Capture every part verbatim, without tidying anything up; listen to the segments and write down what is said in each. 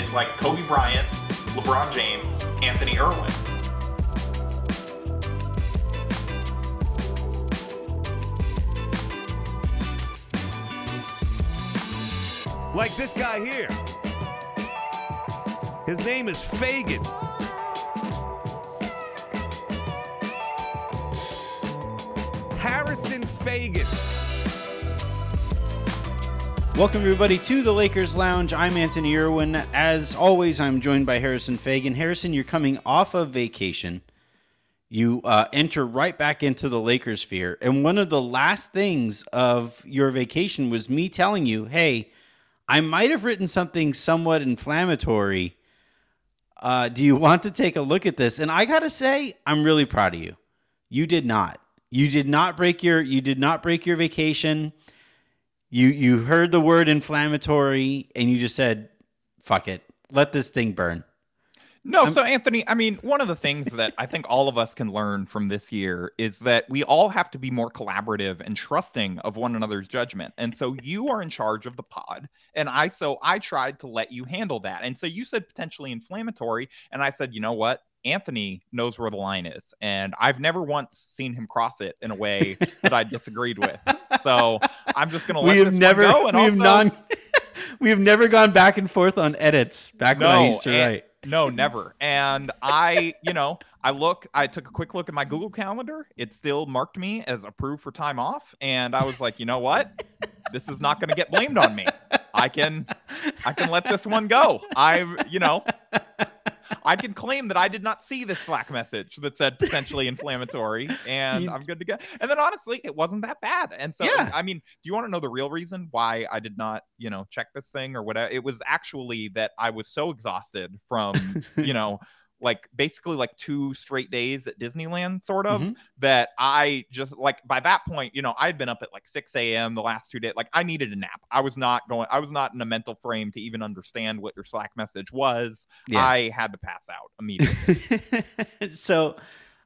it's like Kobe Bryant, LeBron James, Anthony Irwin. Like this guy here. His name is Fagan. Harrison Fagan. Welcome, everybody, to the Lakers Lounge. I'm Anthony Irwin. As always, I'm joined by Harrison Fagan. Harrison, you're coming off of vacation. You uh, enter right back into the Lakers sphere. And one of the last things of your vacation was me telling you, hey, I might have written something somewhat inflammatory. Uh, do you want to take a look at this? And I got to say, I'm really proud of you. You did not. You did not break your you did not break your vacation. You you heard the word inflammatory and you just said, fuck it. Let this thing burn. No, I'm- so Anthony, I mean, one of the things that I think all of us can learn from this year is that we all have to be more collaborative and trusting of one another's judgment. And so you are in charge of the pod. And I, so I tried to let you handle that. And so you said potentially inflammatory. And I said, you know what? Anthony knows where the line is, and I've never once seen him cross it in a way that I disagreed with. So I'm just going to let we have this never, one go. And we, also, have non, we have never gone back and forth on edits back no, when I used to and, write. No, never. And I, you know, I look, I took a quick look at my Google Calendar. It still marked me as approved for time off. And I was like, you know what? This is not going to get blamed on me. I can, I can let this one go. I've, you know, I can claim that I did not see this Slack message that said potentially inflammatory, and I'm good to go. And then honestly, it wasn't that bad. And so, yeah. I mean, do you want to know the real reason why I did not, you know, check this thing or whatever? It was actually that I was so exhausted from, you know, like basically like two straight days at Disneyland sort of mm-hmm. that I just like by that point, you know, I'd been up at like six a.m. the last two days. Like I needed a nap. I was not going, I was not in a mental frame to even understand what your Slack message was. Yeah. I had to pass out immediately. So,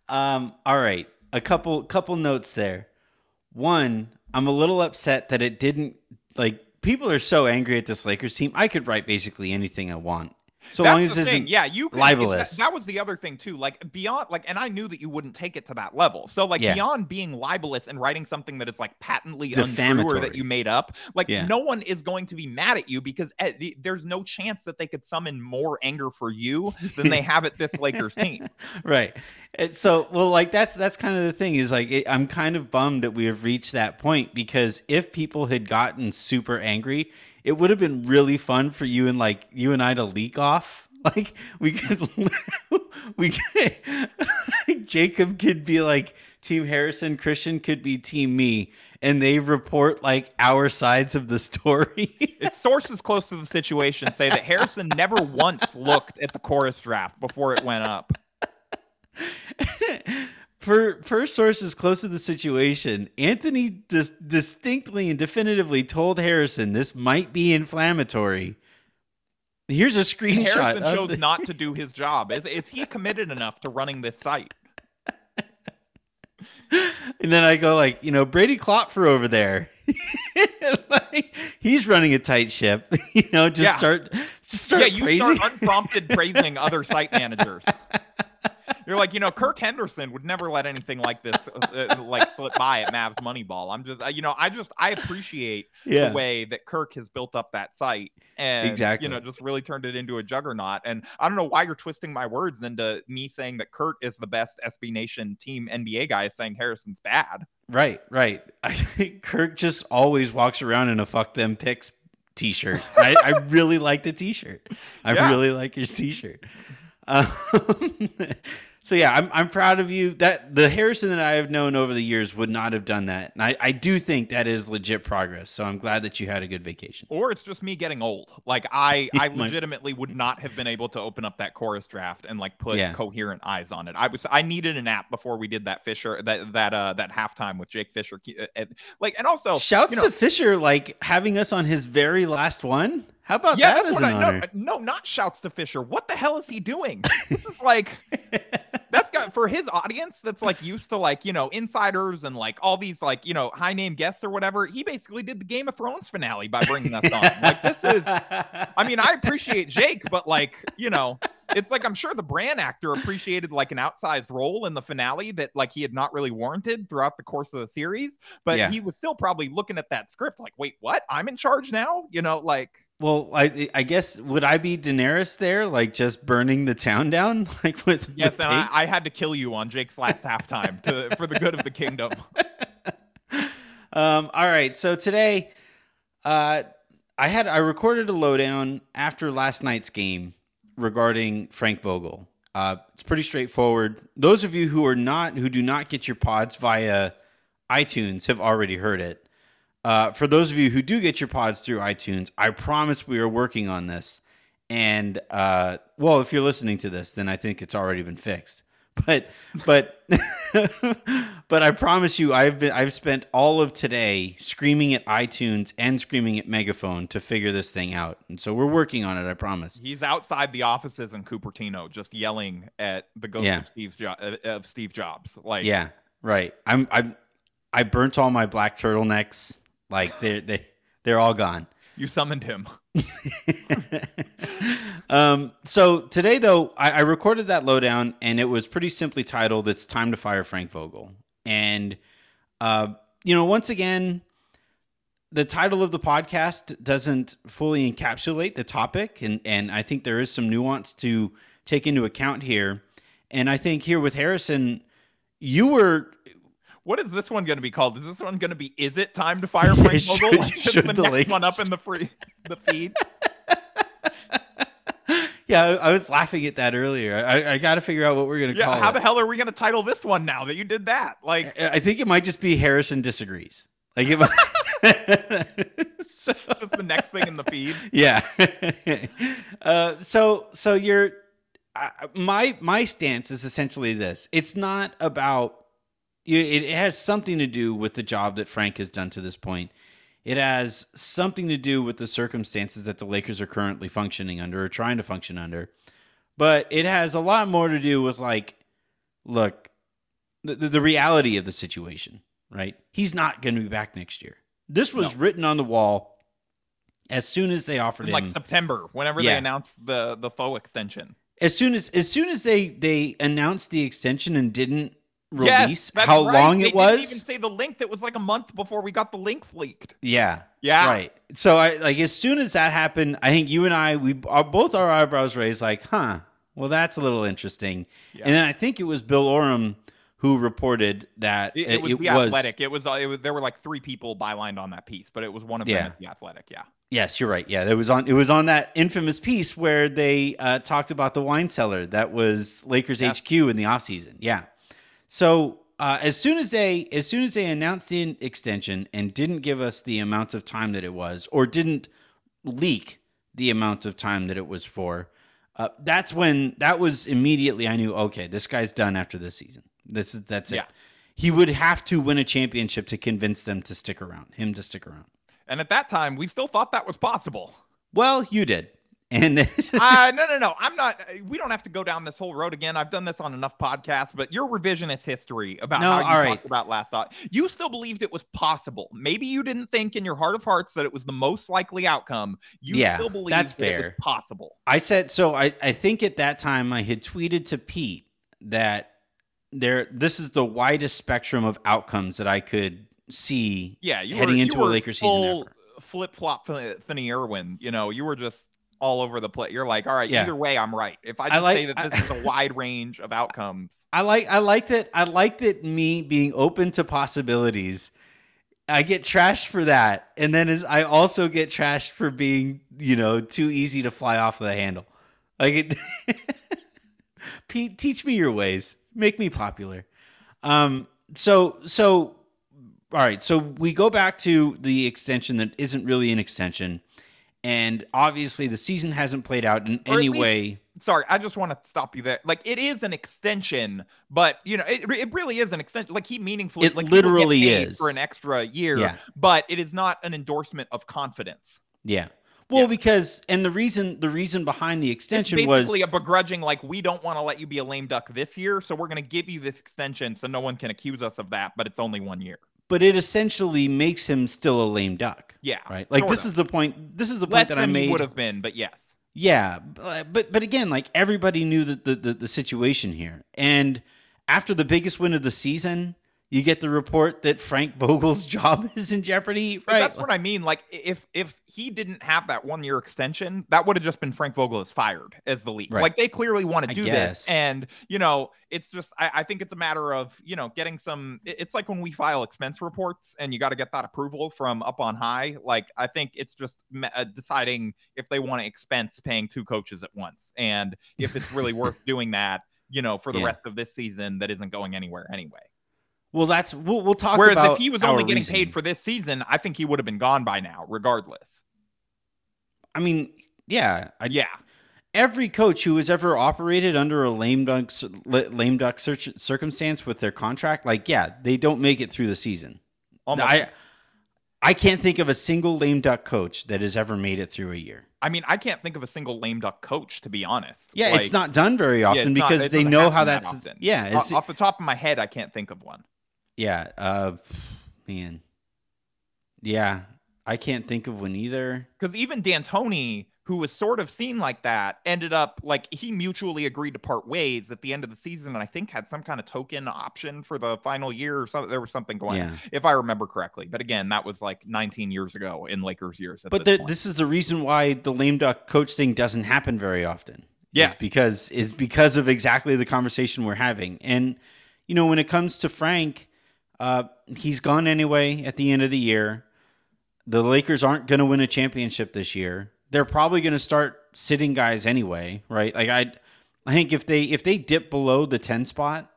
um, all right. A couple, couple notes there. One, I'm a little upset that it didn't like people are so angry at this Lakers team. I could write basically anything I want. So that's long as this isn't yeah, you could, libelous. That, that was the other thing too. Like beyond, like, and I knew that you wouldn't take it to that level. So like yeah. beyond being libelous and writing something that is like patently untrue or that you made up, like yeah. no one is going to be mad at you because at the, there's no chance that they could summon more anger for you than they have at this Lakers team. Right. And so, well, like that's, that's kind of the thing is like, it, I'm kind of bummed that we have reached that point because if people had gotten super angry, it would have been really fun for you and like you and I to leak off. Like we could, we could, like Jacob could be like Team Harrison, Christian could be Team Me, and they report like our sides of the story. Its sources close to the situation say that Harrison never once looked at the chorus draft before it went up. For, for sources close to the situation, Anthony dis- distinctly and definitively told Harrison this might be inflammatory. Here's a screenshot. Harrison chose the- not to do his job. Is, is he committed enough to running this site? And then I go like, you know, Brady Klopfer over there. Like, he's running a tight ship. You know, just yeah. start just start Yeah, you praising- start unprompted praising other site managers. You're like, you know, Kirk Henderson would never let anything like this, uh, like, slip by at Mavs Moneyball. I'm just, you know, I just, I appreciate yeah. the way that Kirk has built up that site and, exactly. you know, just really turned it into a juggernaut. And I don't know why you're twisting my words into me saying that Kirk is the best S B Nation team N B A guy saying Harrison's bad. Right, right. I think Kirk just always walks around in a fuck them picks t-shirt. I, I really like the t-shirt. I yeah. really like his t-shirt. Um, so yeah, I'm I'm proud of you. That the Harrison that I have known over the years would not have done that, and I, I do think that is legit progress. So I'm glad that you had a good vacation. Or it's just me getting old. Like I I legitimately would not have been able to open up that chorus draft and like put yeah. coherent eyes on it. I was I needed a nap before we did that Fisher that that uh that halftime with Jake Fisher. Like and also shouts you know, to Fisher like having us on his very last one. How about yeah, that as an I, honor? No, no, not shouts to Fisher. What the hell is he doing? This is like, that's got for his audience that's like used to like, you know, insiders and like all these like, you know, high name guests or whatever, he basically did the Game of Thrones finale by bringing us on. Like, this is, I mean, I appreciate Jake, but like, you know, it's like, I'm sure the Bran actor appreciated like an outsized role in the finale that like he had not really warranted throughout the course of the series, but yeah. he was still probably looking at that script like, wait, what? I'm in charge now? You know, like. Well, I I guess, would I be Daenerys there? Like just burning the town down? Like with, yes, with and I, I had to kill you on Jake's last halftime to, for the good of the kingdom. Um, all right. So today uh, I had, I recorded a lowdown after last night's game regarding Frank Vogel. Uh, it's pretty straightforward. Those of you who are not, who do not get your pods via iTunes have already heard it. Uh, for those of you who do get your pods through iTunes, I promise we are working on this. And, uh, well, if you're listening to this, then I think it's already been fixed. But, but, but I promise you, I've been, I've spent all of today screaming at iTunes and screaming at Megaphone to figure this thing out. And so we're working on it. I promise. He's outside the offices in Cupertino, just yelling at the ghost yeah. of Steve's jo- of Steve Jobs. Like, yeah, right. I'm, I'm, I burnt all my black turtlenecks. Like they're, they, they're all gone. You summoned him. um, so today, though, I, I recorded that lowdown, and it was pretty simply titled, It's Time to Fire Frank Vogel. And, uh, you know, once again, the title of the podcast doesn't fully encapsulate the topic, and, and I think there is some nuance to take into account here. And I think here with Harrison, you were... What is this one going to be called? Is this one going to be, Is It Time to Fire Frank Vogel? Like, should the, the next Lakers... one up in the free the feed? Yeah, I, I was laughing at that earlier. I, I got to figure out what we're going to yeah, call it. How the hell are we going to title this one now that you did that? Like, I, I think it might just be Harrison Disagrees. Like, it might... so... That's the next thing in the feed. Yeah. uh, so, so you're, uh, my, my stance is essentially this. It's not about... It has something to do with the job that Frank has done to this point. It has something to do with the circumstances that the Lakers are currently functioning under or trying to function under. But it has a lot more to do with, like, look, the, the reality of the situation, right? He's not going to be back next year. This was no. written on the wall as soon as they offered like him. Like September, whenever yeah. they announced the, the faux extension. As soon as, as soon as they, they announced the extension and didn't release, yes, how right. long they it was. Didn't even say the length. It was like a month before we got the length leaked. Yeah. Yeah. Right. So I like as soon as that happened, I think you and I, we are both our eyebrows raised like, huh, well, that's a little interesting. Yeah. And then I think it was Bill Oram who reported that it, it was it, The was, Athletic. It was, it was, there were like three people bylined on that piece, but it was one of them yeah. at The Athletic. Yeah. Yes, you're right. Yeah. It was on, it was on that infamous piece where they uh, talked about the wine cellar that was Lakers that's- H Q in the offseason. Yeah. So uh, as soon as they as soon as they announced the extension and didn't give us the amount of time that it was, or didn't leak the amount of time that it was for, uh, that's when that was immediately I knew, okay, this guy's done after this season. This is that's it. Yeah. He would have to win a championship to convince them to stick around, him to stick around. And at that time, we still thought that was possible. Well, you did. And uh, no, no, no, I'm not. We don't have to go down this whole road again. I've done this on enough podcasts, but your revisionist history about no, how you right. talked about last thought, you still believed it was possible. Maybe you didn't think in your heart of hearts that it was the most likely outcome. You yeah, still believed that's fair. That it was possible. I said, so I, I think at that time I had tweeted to Pete that there, this is the widest spectrum of outcomes that I could see yeah, you heading were, into you a Lakers season ever. Flip-flop Anthony Irwin, you know, you were just all over the place. You're like, all right, yeah. either way, I'm right. If I just I like, say that this I, is a wide range of outcomes. I like, I like that. I like that me being open to possibilities. I get trashed for that. And then as I also get trashed for being, you know, too easy to fly off the handle. Like, it, Pete, teach me your ways, make me popular. Um, so, so, all right. So we go back to the extension that isn't really an extension. And obviously, the season hasn't played out in or any least, way. Sorry, I just want to stop you there. Like, it is an extension, but you know, it, it really is an extension. Like, he meaningfully, it like, literally is for an extra year, yeah. but it is not an endorsement of confidence. Yeah. Well, yeah. because and the reason the reason behind the extension it's basically was a begrudging, like, we don't want to let you be a lame duck this year, so we're going to give you this extension so no one can accuse us of that, but it's only one year. But it essentially makes him still a lame duck. Yeah. Right. Like this of. is the point. This is the point Less that I made. Would have been, but yes. Yeah. But but again, like everybody knew the, the, the, the situation here. And after the biggest win of the season, you get the report that Frank Vogel's job is in jeopardy. Right. But that's what I mean. Like if if he didn't have that one year extension, that would have just been Frank Vogel is fired as the league. Right. Like they clearly want to do this. And, you know, it's just I, I think it's a matter of, you know, getting some. It's like when we file expense reports and you got to get that approval from up on high. Like I think it's just deciding if they want to expense paying two coaches at once and if it's really worth doing that, you know, for the yeah. rest of this season that isn't going anywhere anyway. Well, that's we'll, we'll talk Whereas about. Whereas if he was only getting reasoning. paid for this season, I think he would have been gone by now, regardless. I mean, yeah, I, yeah. Every coach who has ever operated under a lame duck, lame duck circumstance with their contract, like, yeah, they don't make it through the season. Almost. I I can't think of a single lame duck coach that has ever made it through a year. I mean, I can't think of a single lame duck coach, to be honest. Yeah, like, it's not done very often yeah, because not, they know how that's. That yeah, it's, off the top of my head, I can't think of one. Yeah, uh, man. Yeah, I can't think of one either. Because even D'Antoni, who was sort of seen like that, ended up, like, he mutually agreed to part ways at the end of the season, and I think had some kind of token option for the final year or something. There was something going on, yeah. if I remember correctly. But again, that was like nineteen years ago in Lakers years. At but this, the, this is the reason why the lame duck coach thing doesn't happen very often. Yes. Is because, is because of exactly the conversation we're having. And, you know, when it comes to Frank... Uh, he's gone anyway at the end of the year. The Lakers aren't going to win a championship this year. They're probably going to start sitting guys anyway, right? Like I, I think if they if they dip below the ten spot,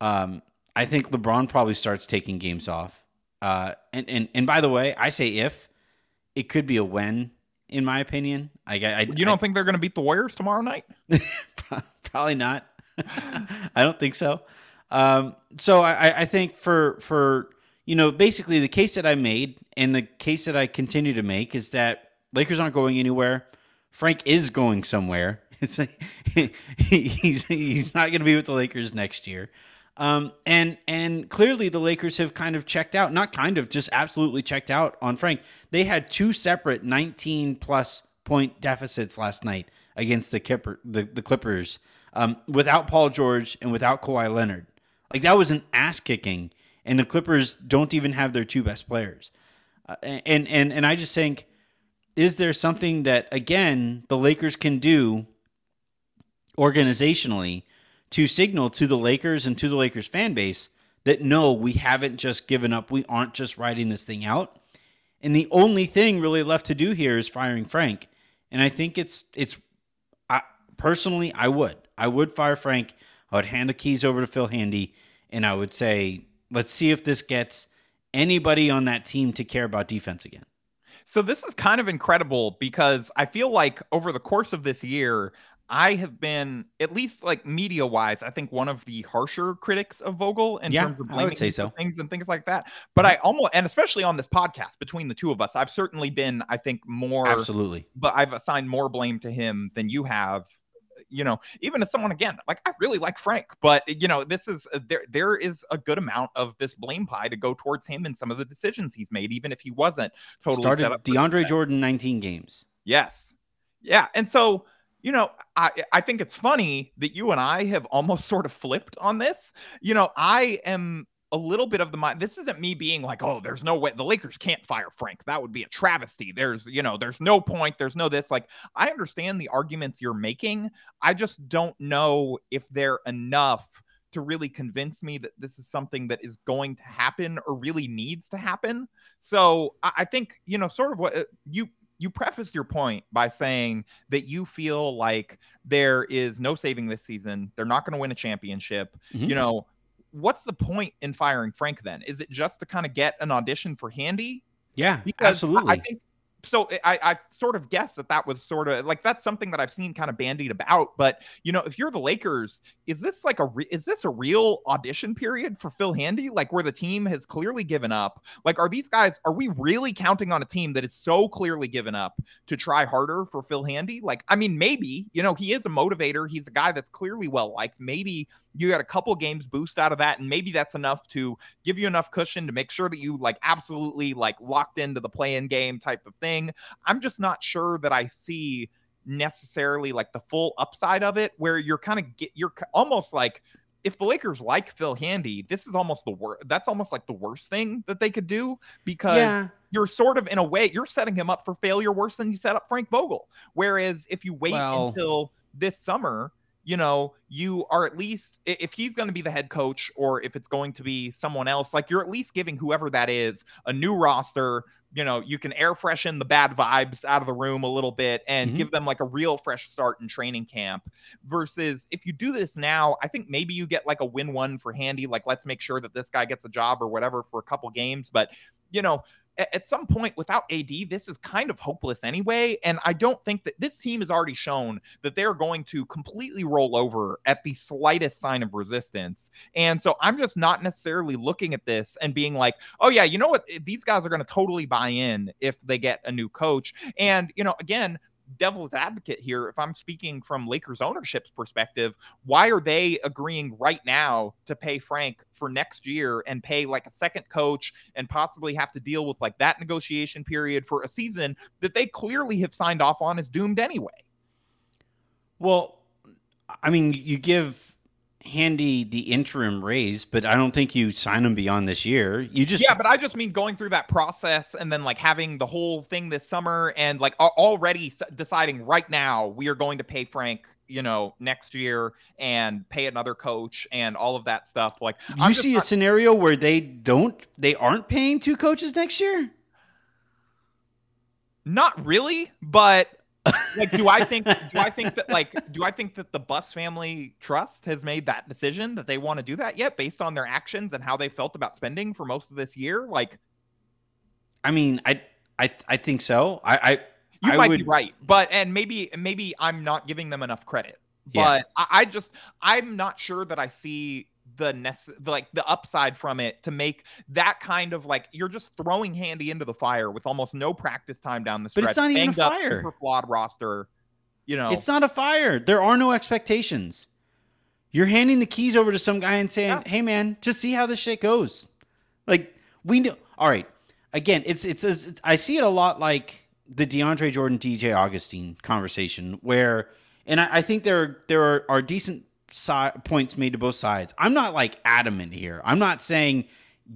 um, I think LeBron probably starts taking games off. Uh, and and and by the way, I say if it could be a when, in my opinion. I, I you don't I, think they're going to beat the Warriors tomorrow night? Probably not. I don't think so. Um, so I, I think for, for, you know, basically the case that I made and the case that I continue to make is that Lakers aren't going anywhere. Frank is going somewhere. It's like, he, he's, he's not going to be with the Lakers next year. Um, and, and clearly the Lakers have kind of checked out, not kind of just absolutely checked out on Frank. They had two separate nineteen plus point deficits last night against the Clipper, the, the Clippers, um, without Paul George and without Kawhi Leonard. Like, that was an ass-kicking, and the Clippers don't even have their two best players. Uh, and, and and I just think, is there something that, again, the Lakers can do organizationally to signal to the Lakers and to the Lakers fan base that, no, we haven't just given up. We aren't just riding this thing out. And the only thing really left to do here is firing Frank. And I think it's, it's I, personally, I would. I would fire Frank. I would hand the keys over to Phil Handy, and I would say, let's see if this gets anybody on that team to care about defense again. So this is kind of incredible because I feel like over the course of this year, I have been, at least like media-wise, I think one of the harsher critics of Vogel in yeah, terms of blaming so. things and things like that. But I almost, and especially on this podcast, between the two of us, I've certainly been, I think, more... Absolutely. But I've assigned more blame to him than you have. You know, even as someone, again, like, I really like Frank, but, you know, this is there. There is a good amount of this blame pie to go towards him and some of the decisions he's made, even if he wasn't totally started set up DeAndre Jordan nineteen games. Yes. Yeah. And so, you know, I, I think it's funny that you and I have almost sort of flipped on this. You know, I am a little bit of the mind. This isn't me being like, oh, there's no way the Lakers can't fire Frank. That would be a travesty. There's, you know, there's no point. There's no this. Like, I understand the arguments you're making. I just don't know if they're enough to really convince me that this is something that is going to happen or really needs to happen. So I, I think, you know, sort of what uh, you, you preface your point by saying that you feel like there is no saving this season. They're not going to win a championship. Mm-hmm. You know, what's the point in firing Frank then? Is it just to kind of get an audition for Handy? Yeah, because absolutely. I think so I, I sort of guess that that was sort of like, that's something that I've seen kind of bandied about. But, you know, if you're the Lakers, is this like a, re- is this a real audition period for Phil Handy? Like, where the team has clearly given up, like, are these guys, are we really counting on a team that is so clearly given up to try harder for Phil Handy? Like, I mean, maybe, you know, he is a motivator. He's a guy that's clearly well-liked. Maybe you got a couple games boost out of that, and maybe that's enough to give you enough cushion to make sure that you like absolutely like locked into the play-in game type of thing. I'm just not sure that I see necessarily like the full upside of it, where you're kind of get, you're almost like, if the Lakers like Phil Handy, this is almost the worst. That's almost like the worst thing that they could do, because yeah. you're sort of in a way you're setting him up for failure worse than you set up Frank Vogel. Whereas if you wait well. until this summer, you know, you are at least, if he's going to be the head coach or if it's going to be someone else, like, you're at least giving whoever that is a new roster. You know, you can air freshen the bad vibes out of the room a little bit and mm-hmm. give them like a real fresh start in training camp. Versus if you do this now, I think maybe you get like a win one for Handy. Like, let's make sure that this guy gets a job or whatever for a couple games. But, you know, at some point without A D, this is kind of hopeless anyway. And I don't think that this team has already shown that they're going to completely roll over at the slightest sign of resistance. And so I'm just not necessarily looking at this and being like, oh yeah, you know what? These guys are going to totally buy in if they get a new coach. And, you know, again, devil's advocate here, if I'm speaking from Lakers ownership's perspective, why are they agreeing right now to pay Frank for next year and pay like a second coach and possibly have to deal with like that negotiation period for a season that they clearly have signed off on as doomed anyway? Well, I mean, you give Handy the interim raise, but I don't think you sign him beyond this year. You just yeah, but I just mean going through that process and then like having the whole thing this summer and like already deciding right now we are going to pay Frank, you know, next year and pay another coach and all of that stuff. Like, I'm you see not- a scenario where they don't, they aren't paying two coaches next year? Not really, but. Like, do I think do I think that like do I think that the Buss family trust has made that decision that they want to do that yet based on their actions and how they felt about spending for most of this year? Like, I mean, I I I think so. I, I you I might would... be right, but and maybe maybe I'm not giving them enough credit. Yeah. But I, I just I'm not sure that I see the nece- like the upside from it to make that kind of like, you're just throwing Handy into the fire with almost no practice time down the stretch. But it's not even a fire. Super flawed roster, you know. It's not a fire. There are no expectations. You're handing the keys over to some guy and saying, yeah. "Hey man, just see how this shit goes." Like, we know. All right. Again, it's, it's it's I see it a lot like the DeAndre Jordan, D J Augustine conversation where, and I, I think there there are, are decent. Side, points made to both sides. I'm not like adamant here. I'm not saying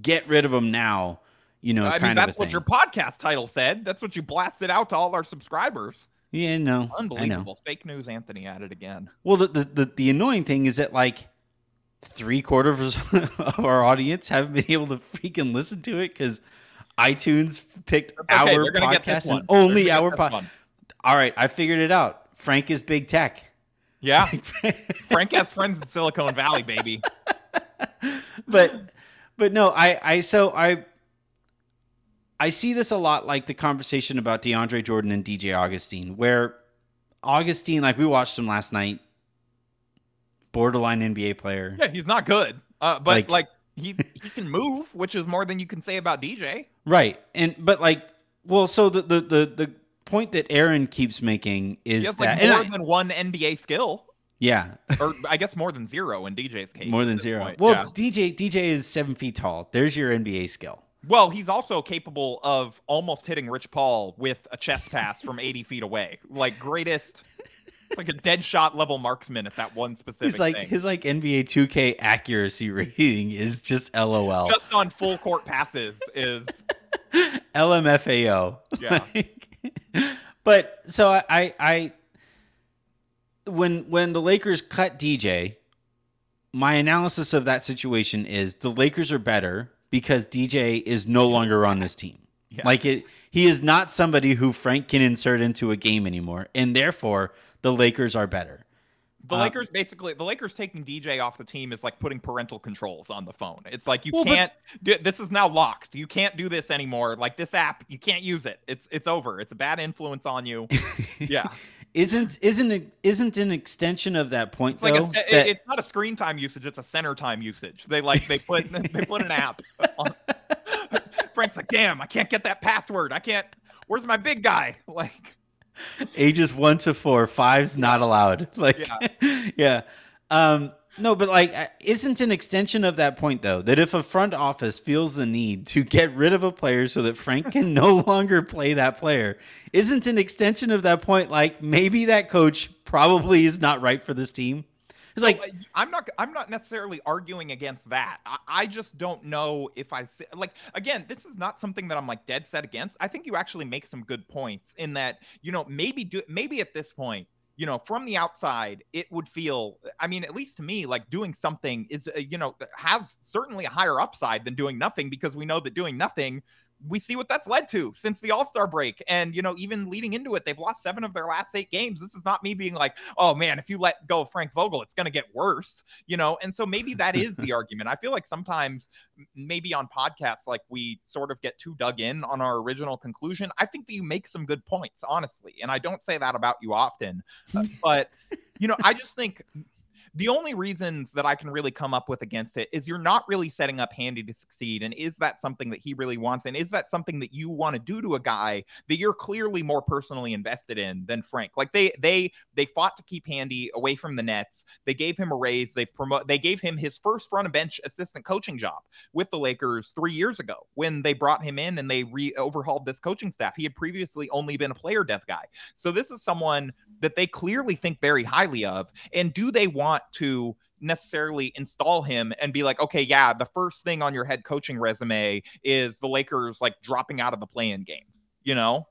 get rid of them now. You know, I kind mean that's of what thing. Your podcast title said. That's what you blasted out to all our subscribers. Yeah, no, unbelievable fake news. Anthony at it again. Well, the the the, the annoying thing is that like three quarters of our audience haven't been able to freaking listen to it because iTunes picked okay, our podcast and only our podcast. All right, I figured it out. Frank is big tech. Yeah. Frank has friends in Silicon Valley, baby. But but no, I, I so I I see this a lot like the conversation about DeAndre Jordan and D J Augustine, where Augustine, like we watched him last night, borderline N B A player. Yeah, he's not good. Uh, but like, like he he can move, which is more than you can say about D J. Right. And but like well, so the the the, the point that Aaron keeps making is like that more I, than one N B A skill. Yeah. Or I guess more than zero in D J's case. More than zero. Point. Well, yeah. D J D J is seven feet tall. There's your N B A skill. Well, he's also capable of almost hitting Rich Paul with a chest pass from eighty feet away. Like greatest, it's like a dead shot level marksman at that one specific his like, thing. His like N B A two K accuracy rating is just L O L. Just on full court passes is L M F A O. Yeah. Like, but so I, I, I, when when the Lakers cut D J, my analysis of that situation is the Lakers are better because D J is no longer on this team. Yeah. Like it, he is not somebody who Frank can insert into a game anymore, and therefore the Lakers are better. The uh, Lakers basically, the Lakers taking D J off the team is like putting parental controls on the phone. It's like, you well, can't, but, this is now locked. You can't do this anymore. Like this app, you can't use it. It's, it's over. It's a bad influence on you. Yeah. Isn't, isn't, isn't an extension of that point it's though? Like a, that... It's not a screen time usage. It's a center time usage. They like, they put, they put an app on. Frank's like, damn, I can't get that password. I can't, where's my big guy? Like. Ages one to four, five's not allowed. Like, yeah. yeah. Um, no, but like, isn't an extension of that point though, that if a front office feels the need to get rid of a player so that Frank can no longer play that player, isn't an extension of that point, like maybe that coach probably is not right for this team? It's like, well, I'm not, I'm not necessarily arguing against that. I, I just don't know if I like, again, this is not something that I'm like dead set against. I think you actually make some good points in that, you know, maybe do maybe at this point, you know, from the outside, it would feel, I mean, at least to me, like doing something is, you know, has certainly a higher upside than doing nothing, because we know that doing nothing, we see what that's led to since the All-Star break. And, you know, even leading into it, they've lost seven of their last eight games. This is not me being like, oh man, if you let go of Frank Vogel, it's going to get worse, you know? And so maybe that is the argument. I feel like sometimes maybe on podcasts, like we sort of get too dug in on our original conclusion. I think that you make some good points, honestly. And I don't say that about you often, uh, but you know, I just think the only reasons that I can really come up with against it is you're not really setting up Handy to succeed. And is that something that he really wants? And is that something that you want to do to a guy that you're clearly more personally invested in than Frank? Like they, they, they fought to keep Handy away from the Nets. They gave him a raise. They've promoted, they gave him his first front bench assistant coaching job with the Lakers three years ago when they brought him in and they re overhauled this coaching staff. He had previously only been a player dev guy. So this is someone that they clearly think very highly of. And do they want to necessarily install him and be like, okay, yeah, the first thing on your head coaching resume is the Lakers like dropping out of the play-in game, you know?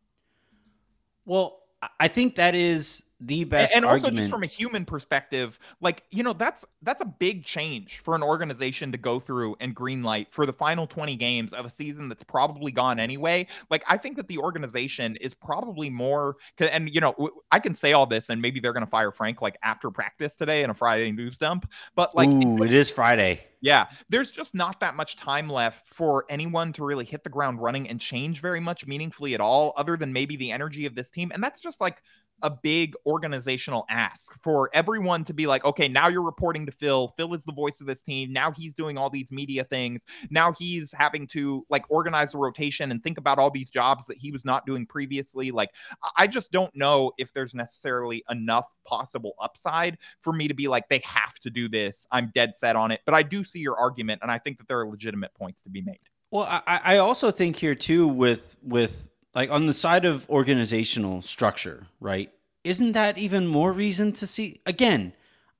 Well, I think that is the best and argument. Also just from a human perspective, like, you know, that's that's a big change for an organization to go through and green light for the final twenty games of a season that's probably gone anyway. Like, I think that the organization is probably more, and you know, I can say all this and maybe they're going to fire Frank like after practice today in a Friday news dump, but like, ooh, it, it is Friday. Yeah, there's just not that much time left for anyone to really hit the ground running and change very much meaningfully at all, other than maybe the energy of this team. And that's just like a big organizational ask for everyone to be like, okay, now you're reporting to Phil. Phil is the voice of this team. Now he's doing all these media things. Now he's having to like organize the rotation and think about all these jobs that he was not doing previously. Like, I just don't know if there's necessarily enough possible upside for me to be like, they have to do this. I'm dead set on it. But I do see your argument. And I think that there are legitimate points to be made. Well, I, I also think here too, with, with, like on the side of organizational structure, right? Isn't that even more reason to see? Again,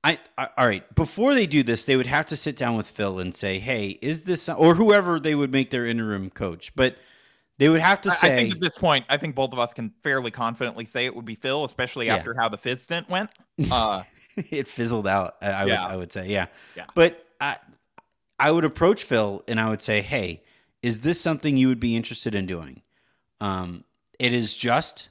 I, I all right, before they do this, they would have to sit down with Phil and say, hey, is this, or whoever they would make their interim coach, but they would have to say. I, I think at this point, I think both of us can fairly confidently say it would be Phil, especially after yeah. how the fizz stint went. Uh, it fizzled out, I, I, yeah. would, I would say, yeah. yeah. But I, I would approach Phil and I would say, hey, is this something you would be interested in doing? Um, it is just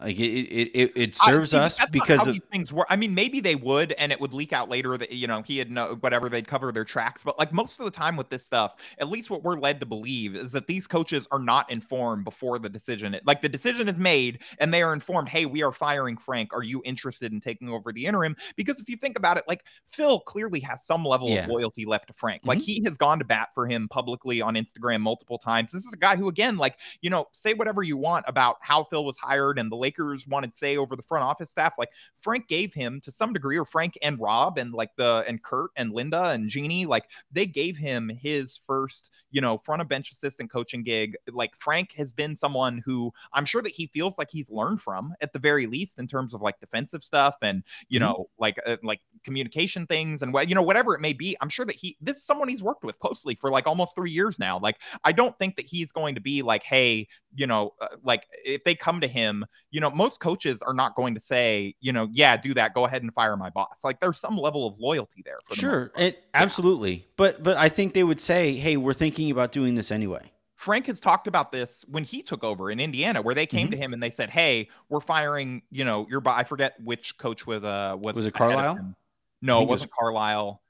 like it. It, it serves I, us because of things were. I mean, maybe they would, and it would leak out later that you know he had no whatever they'd cover their tracks. But like most of the time with this stuff, at least what we're led to believe is that these coaches are not informed before the decision. Like the decision is made, and they are informed. Hey, we are firing Frank. Are you interested in taking over the interim? Because if you think about it, like Phil clearly has some level yeah. of loyalty left to Frank. Mm-hmm. Like he has gone to bat for him publicly on Instagram multiple times. This is a guy who, again, like you know, say whatever you want about how Phil was hired and the Lakers wanted say over the front office staff, like Frank gave him to some degree, or Frank and Rob and like the and Kurt and Linda and Jeannie, like they gave him his first, you know, front of bench assistant coaching gig. Like Frank has been someone who I'm sure that he feels like he's learned from at the very least in terms of like defensive stuff and you mm-hmm. know like uh, like communication things and what you know whatever it may be. I'm sure that he this is someone he's worked with closely for like almost three years now. Like I don't think that he's going to be like, hey, you know, uh, like if they come to him, you You know, most coaches are not going to say, you know, yeah, do that. Go ahead and fire my boss. Like there's some level of loyalty there. For sure. The it, yeah. Absolutely. But but I think they would say, hey, we're thinking about doing this anyway. Frank has talked about this when he took over in Indiana, where they came mm-hmm. to him and they said, "Hey, we're firing, you know, your I forget which coach with uh was was it Carlisle? No, it wasn't it was... Carlisle.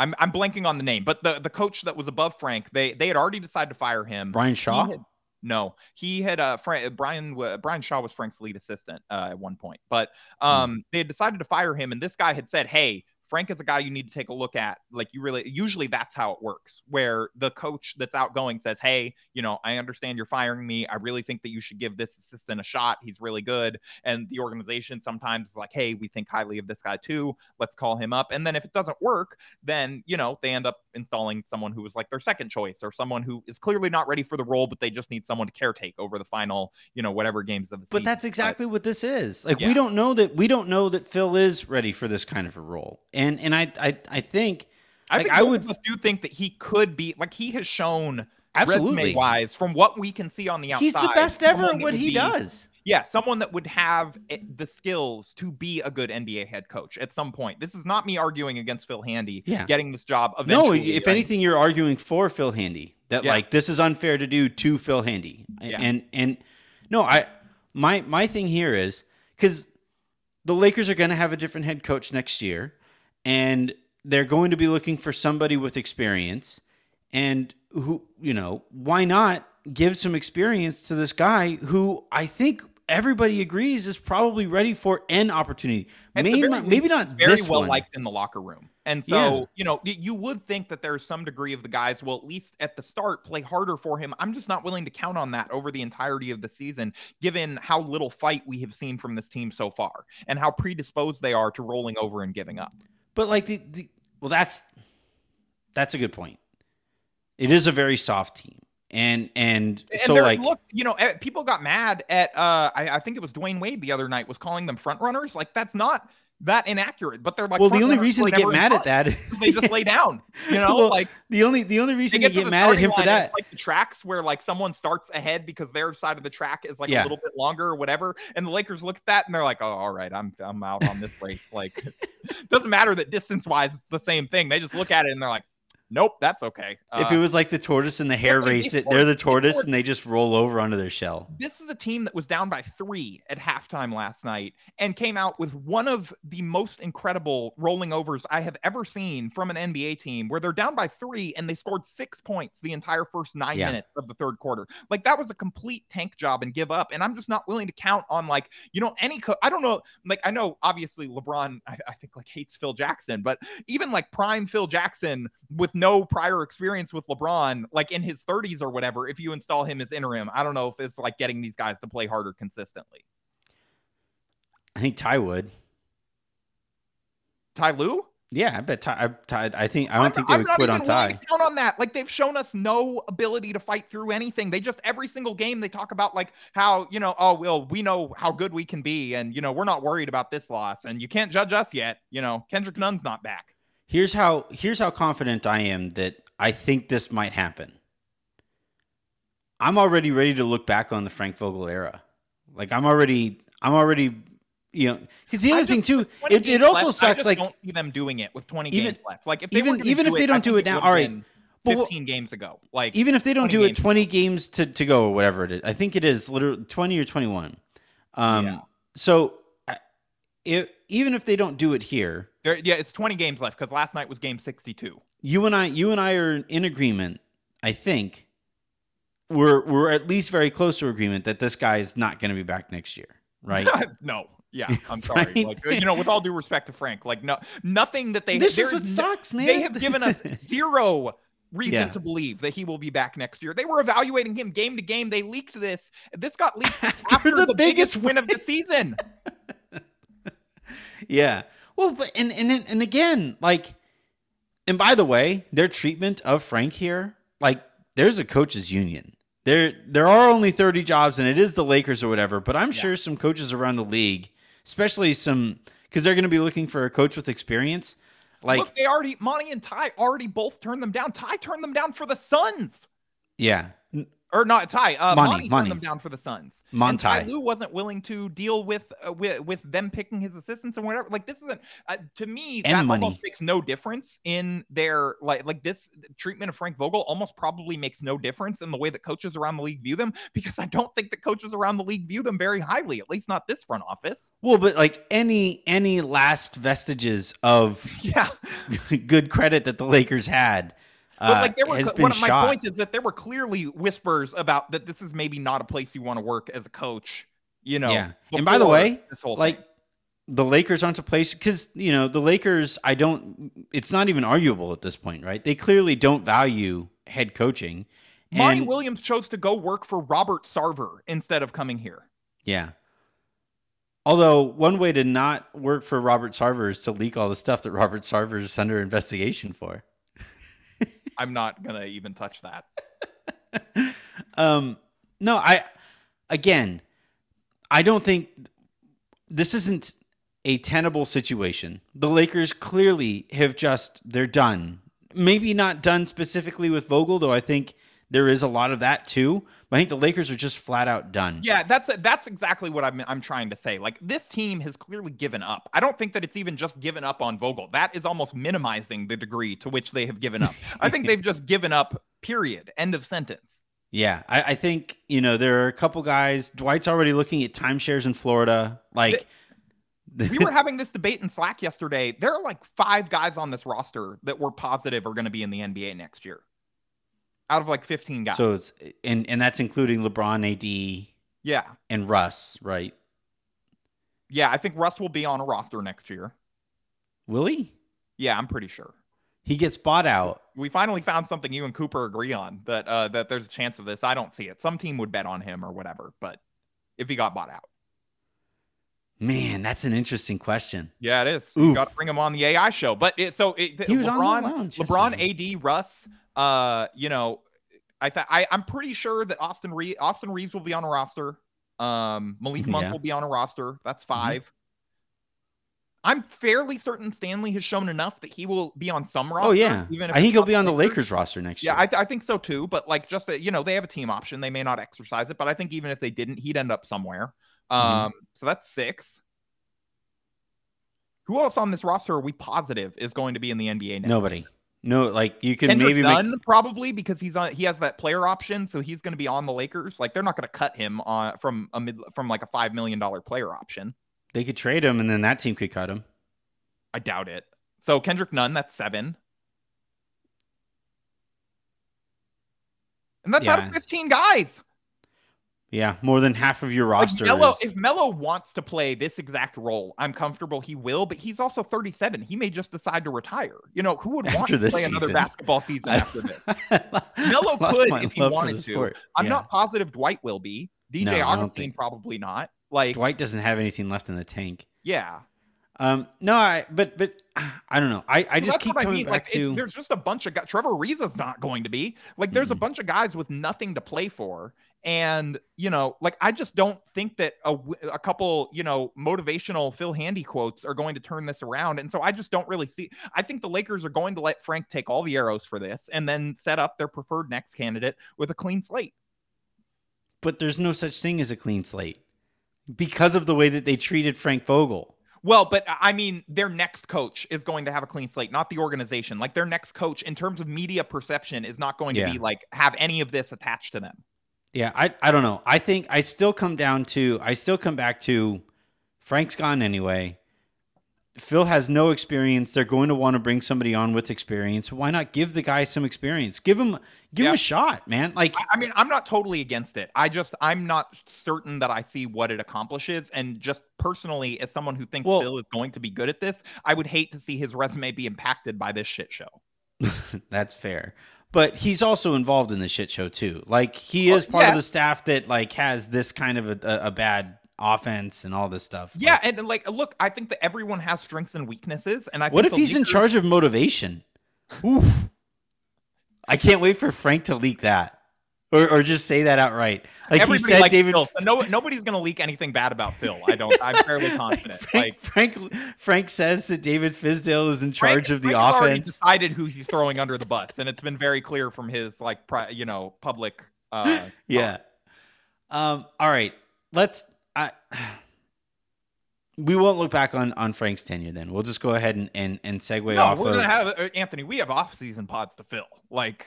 I'm I'm blanking on the name, but the the coach that was above Frank, they they had already decided to fire him. Brian Shaw. He had, no, he had uh Frank Brian Brian Shaw was Frank's lead assistant uh, at one point, but um mm-hmm. they had decided to fire him, and this guy had said, "Hey, Frank is a guy you need to take a look at." Like, you really, usually that's how it works, where the coach that's outgoing says, "Hey, you know, I understand you're firing me. I really think that you should give this assistant a shot. He's really good." And the organization sometimes is like, "Hey, we think highly of this guy too. Let's call him up." And then if it doesn't work, then, you know, they end up installing someone who was like their second choice, or someone who is clearly not ready for the role, but they just need someone to caretake over the final, you know, whatever games of the season. But that's exactly but, what this is. Like, yeah. we don't know that, we don't know that Phil is ready for this kind of a role. And and I I I think I, like, think I would do think that he could be, like, he has shown resume wise from what we can see on the outside. He's the best ever at what he be, does. Yeah, someone that would have the skills to be a good N B A head coach at some point. This is not me arguing against Phil Handy yeah. getting this job eventually. No, if I anything, mean, you're arguing for Phil Handy. That yeah. like this is unfair to do to Phil Handy. Yeah. And and no, I my my thing here is because the Lakers are going to have a different head coach next year. And they're going to be looking for somebody with experience, and who, you know, why not give some experience to this guy who I think everybody agrees is probably ready for an opportunity. Maybe not, least, maybe not very this well one. Liked in the locker room. And so, yeah. you know, you would think that there's some degree of the guys will at least at the start play harder for him. I'm just not willing to count on that over the entirety of the season, given how little fight we have seen from this team so far and how predisposed they are to rolling over and giving up. But like the, the well, that's that's a good point. It is a very soft team, and and, and so like look, you know, people got mad at uh, I, I think it was Dwayne Wade the other night was calling them front runners. Like, that's not that inaccurate, but they're like, well, the only reason to get mad at that is they just lay down, you know, well, like the only the only reason to get mad at him for that, like the tracks where like someone starts ahead because their side of the track is like yeah. a little bit longer or whatever, and the Lakers look at that and they're like, "Oh, all right, I'm I'm out on this race." Like, it doesn't matter that distance wise it's the same thing. They just look at it and they're like, "Nope, that's okay." Uh, if it was like the tortoise and the hare race, it, they're the tortoise and they just roll over onto their shell. This is a team that was down by three at halftime last night and came out with one of the most incredible rolling overs I have ever seen from an N B A team, where they're down by three and they scored six points the entire first nine yeah. minutes of the third quarter. Like, that was a complete tank job and give up. And I'm just not willing to count on, like, you know, any coach. I don't know. Like, I know obviously LeBron, I, I think like hates Phil Jackson, but even like prime Phil Jackson with no prior experience with LeBron, like in his thirties or whatever, if you install him as interim, I don't know if it's like getting these guys to play harder consistently. I think Ty would. Ty Lue? Yeah, I bet Ty. Ty I think I don't I'm, think they I'm would quit on Ty. I'm not even counting on that. Like, they've shown us no ability to fight through anything. They just every single game they talk about like how, you know, oh well, we know how good we can be, and you know we're not worried about this loss, and you can't judge us yet. You know, Kendrick Nunn's not back. Here's how here's how confident I am that I think this might happen. I'm already ready to look back on the Frank Vogel era. Like, I'm already I'm already you know, because the other thing too, it, it also sucks. Like, I don't see them doing it with twenty games left. Like, if they even even if they don't do it now, all right, fifteen games ago. Like, even if they don't do it twenty games to, to go or whatever it is, I think it is literally twenty or twenty-one. Um, yeah. So it, even if they don't do it here. Yeah, it's twenty games left because last night was game sixty-two. You and I, you and I are in agreement. I think we're we're at least very close to agreement that this guy is not going to be back next year, right? No, yeah, I'm sorry. Right? Like, you know, with all due respect to Frank, like no, nothing that they. This is what sucks, man. They have given us zero reason yeah. to believe that he will be back next year. They were evaluating him game to game. They leaked this. This got leaked after, after the, the biggest, biggest win of the season. Yeah. Well, but and and and again, like, and by the way, their treatment of Frank here, like, there's a coaches union. There there are only thirty jobs, and it is the Lakers or whatever. But I'm yeah. sure some coaches around the league, especially some, because they're going to be looking for a coach with experience. Like, look, they already Monty and Ty already both turned them down. Ty turned them down for the Suns. Yeah, Or not Ty. Uh, Monty, Monty turned Monty. them down for the Suns. Monty. Ty Lue wasn't willing to deal with, uh, with with them picking his assistants and whatever. Like this isn't uh, to me and that money. Almost makes no difference in their like like this treatment of Frank Vogel almost probably makes no difference in the way that coaches around the league view them, because I don't think that coaches around the league view them very highly, at least not this front office. Well, but like any any last vestiges of yeah good credit that the Lakers had. But like there were, uh, one of my point is that there were clearly whispers about that this is maybe not a place you want to work as a coach, you know. Yeah. And by the way, this whole like thing. The Lakers aren't a place because you know the Lakers. I don't. It's not even arguable at this point, right? They clearly don't value head coaching. Monty Williams chose to go work for Robert Sarver instead of coming here. Yeah. Although one way to not work for Robert Sarver is to leak all the stuff that Robert Sarver is under investigation for. I'm not going to even touch that. um, no, I, again, I don't think this isn't a tenable situation. The Lakers clearly have just, they're done. Maybe not done specifically with Vogel, though I think there is a lot of that too. But I think the Lakers are just flat out done. Yeah, that's that's exactly what I'm I'm trying to say. Like this team has clearly given up. I don't think that it's even just given up on Vogel. That is almost minimizing the degree to which they have given up. I think they've just given up. Period. End of sentence. Yeah, I, I think you know there are a couple guys. Dwight's already looking at timeshares in Florida. Like the, we were having this debate in Slack yesterday. There are like five guys on this roster that we're positive are going to be in the N B A next year. Out of like fifteen guys. So it's and, and that's including LeBron, A D, yeah, and Russ, right? Yeah, I think Russ will be on a roster next year. Will he? Yeah, I'm pretty sure. He gets bought out. We finally found something you and Cooper agree on that uh, that there's a chance of this. I don't see it. Some team would bet on him or whatever, but if he got bought out. Man, that's an interesting question. Yeah, it is. You got to bring him on the A I show. But it, so it, he was LeBron, on the lounge, LeBron, A D, Russ. Uh, you know, I th- I I'm pretty sure that Austin Reeves, Austin Reeves will be on a roster. Um, Malik Monk yeah. will be on a roster. That's five. Mm-hmm. I'm fairly certain Stanley has shown enough that he will be on some roster. Oh yeah, even if I think he'll be on the Lakers roster next year. Yeah, I, th- I think so too. But like, just that, you know, they have a team option. They may not exercise it, but I think even if they didn't, he'd end up somewhere. Um, mm-hmm. So that's six. Who else on this roster are we positive is going to be in the N B A next? Nobody. Season? No, like you can Kendrick maybe Dunn make... probably because he's on. He has that player option, so he's going to be on the Lakers. Like they're not going to cut him on from a mid, from like a five million dollar player option. They could trade him, and then that team could cut him. I doubt it. So Kendrick Nunn, that's seven, and that's yeah. out of fifteen guys. Yeah, more than half of your roster. Like Melo, is... If Melo wants to play this exact role, I'm comfortable he will, but he's also thirty-seven. He may just decide to retire. You know, who would want after to play season. Another basketball season after this? Melo could if he wanted to. Yeah. I'm not positive Dwight will be. D J no, Augustine think... probably not. Like Dwight doesn't have anything left in the tank. Yeah. Um, no, I but but I don't know. I, I just keep coming I mean. back like, to there's just a bunch of guys. Trevor Ariza's not going to be like there's mm-hmm. a bunch of guys with nothing to play for, and you know, like I just don't think that a a couple you know motivational Phil Handy quotes are going to turn this around, and so I just don't really see. I think the Lakers are going to let Frank take all the arrows for this, and then set up their preferred next candidate with a clean slate. But there's no such thing as a clean slate because of the way that they treated Frank Vogel. Well, but I mean, their next coach is going to have a clean slate, not the organization. Like their next coach in terms of media perception is not going yeah. to be like, have any of this attached to them. Yeah. I, I don't know. I think I still come down to, I still come back to Frank's gone anyway. Phil has no experience. They're going to want to bring somebody on with experience. Why not give the guy some experience? Give him, give yeah. him a shot, man. Like, I mean, I'm not totally against it. I just, I'm not certain that I see what it accomplishes. And just personally, as someone who thinks well, Phil is going to be good at this, I would hate to see his resume be impacted by this shit show. That's fair. But he's also involved in the shit show too. Like he well, is part yeah. of the staff that like has this kind of a, a bad offense and all this stuff. Yeah, like, and like, look, I think that everyone has strengths and weaknesses. And I. What think if he's leaker... in charge of motivation? Oof! I can't wait for Frank to leak that, or or just say that outright. Like Everybody he said, like David. Phil. No, nobody's gonna leak anything bad about Phil. I don't. I'm fairly confident. Frank, like Frank, Frank says that David Fizdale is in charge Frank, of the Frank's offense. Already decided who he's throwing under the bus, and it's been very clear from his like, pri- you know, public Uh, yeah. Um, all right. Let's. I. We won't look back on, on Frank's tenure. Then we'll just go ahead and and, and segue no, off. We're of... gonna have Anthony. We have off season pods to fill. Like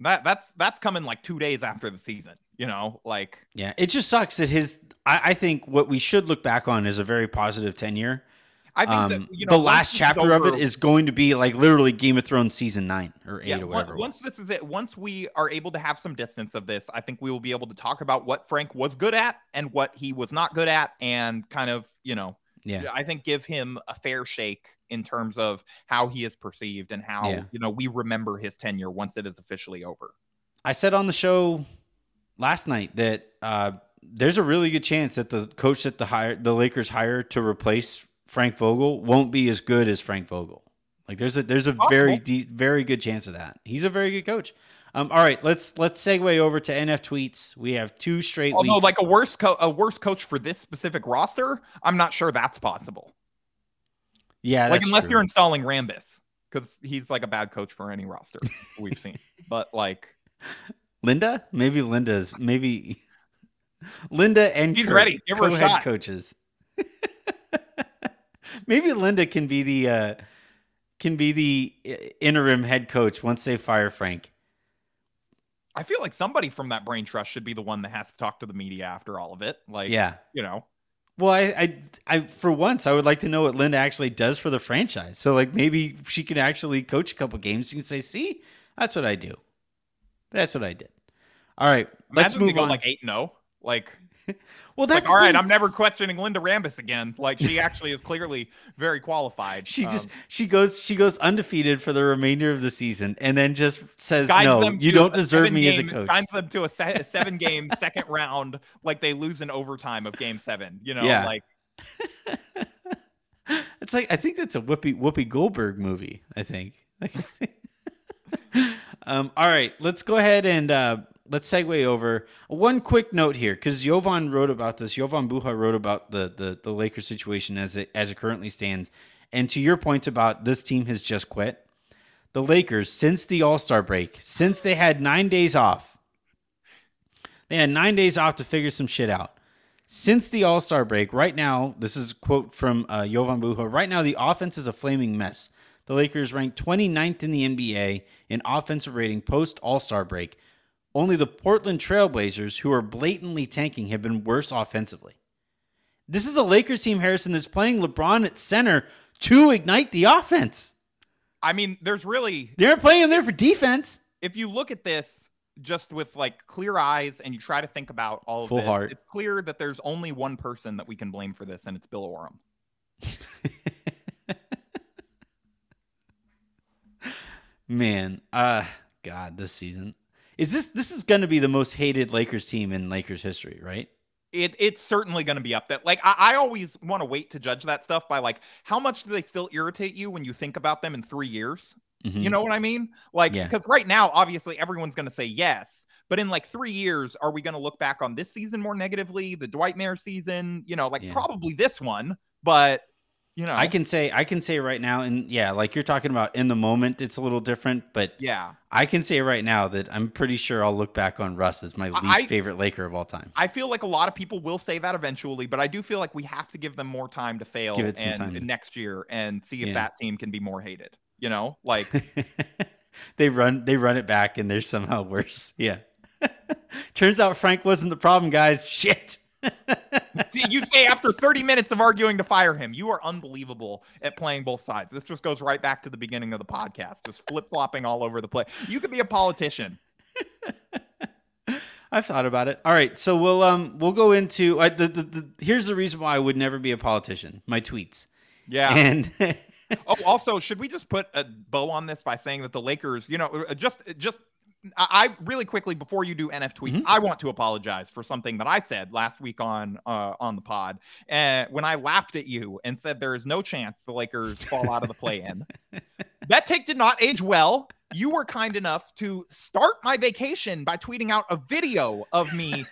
that. That's that's coming like two days after the season. You know, like yeah. It just sucks that his. I, I think what we should look back on is a very positive tenure. I think um, that, you know, the last chapter over, of it is going to be like literally Game of Thrones season nine or eight yeah, or whatever. Once this is it, once we are able to have some distance of this, I think we will be able to talk about what Frank was good at and what he was not good at, and kind of, you know, yeah. I think give him a fair shake in terms of how he is perceived and how, yeah. you know, we remember his tenure once it is officially over. I said on the show last night that uh, there's a really good chance that the coach that the hire, the Lakers hire to replace Frank Vogel won't be as good as Frank Vogel. Like there's a there's a very de- very good chance of that. He's a very good coach. Um, all right, let's let's segue over to N F tweets. We have two straight. Although leaks. like a worse co- a worse coach for this specific roster, I'm not sure that's possible. Yeah, that's like unless true. You're installing Rambis, because he's like a bad coach for any roster we've seen. But like Linda, maybe Linda's maybe Linda and he's Kirk, ready. Give her a shot. Coaches. Maybe Linda can be the uh, can be the interim head coach once they fire Frank. I feel like somebody from that brain trust should be the one that has to talk to the media after all of it. Like, yeah, you know. Well, I, I, I, for once, I would like to know what Linda actually does for the franchise. So, like, maybe she can actually coach a couple games. You can say, "See, that's what I do. That's what I did." All right, Imagine let's move they go on. Like eight and zero, like. Well, that's like, all right. I'm never questioning Linda Rambis again. Like she actually is clearly very qualified. She um, just she goes she goes undefeated for the remainder of the season, and then just says, "No, you don't deserve me as a coach." Signs them to a, se- a seven game second round, like they lose in overtime of game seven. You know, yeah. like it's like I think that's a Whoopi Whoopi Goldberg movie. I think. um. All right, let's go ahead and. Uh, Let's segue over one quick note here because Jovan wrote about this. Jovan Buha wrote about the, the the Lakers situation as it as it currently stands. And to your point about this team has just quit, the Lakers since the All-Star break, since they had nine days off, they had nine days off to figure some shit out. Since the All-Star break, right now, this is a quote from uh, Jovan Buha. Right now, the offense is a flaming mess. The Lakers ranked twenty-ninth in the N B A in offensive rating post All-Star break. Only the Portland Trailblazers, who are blatantly tanking, have been worse offensively. This is a Lakers team, Harrison, that's playing LeBron at center to ignite the offense. I mean, there's really... They're playing him there for defense. If you look at this just with like clear eyes and you try to think about all of Full this, heart. It's clear that there's only one person that we can blame for this, and it's Bill Oram. Man, uh, God, this season... Is this this is going to be the most hated Lakers team in Lakers history, right? It it's certainly going to be up there. Like I, I always want to wait to judge that stuff by like how much do they still irritate you when you think about them in three years? Mm-hmm. You know what I mean? Like because yeah. right now, obviously, everyone's going to say yes, but in like three years, are we going to look back on this season more negatively? The Dwight Mayer season, you know, like yeah. probably this one, but. You know, I can say I can say right now, and yeah, like you're talking about in the moment, it's a little different, but yeah, I can say right now that I'm pretty sure I'll look back on Russ as my least I, favorite Laker of all time. I feel like a lot of people will say that eventually, but I do feel like we have to give them more time to fail give it some and time. Next year and see if yeah. that team can be more hated. You know, like they run they run it back and they're somehow worse. Yeah, turns out Frank wasn't the problem, guys. Shit. You say after thirty minutes of arguing to fire him, you are unbelievable at playing both sides. This just goes right back to the beginning of the podcast, just flip-flopping all over the place. You could be a politician. I've thought about it. All right, so we'll um we'll go into uh, the, the the here's the reason why I would never be a politician. My tweets. Yeah. And oh, also, should we just put a bow on this by saying that the Lakers, you know, just just. I really quickly before you do N F tweets, mm-hmm. I want to apologize for something that I said last week on uh, on the pod uh, when I laughed at you and said there is no chance the Lakers fall out of the play-in. That take did not age well. You were kind enough to start my vacation by tweeting out a video of me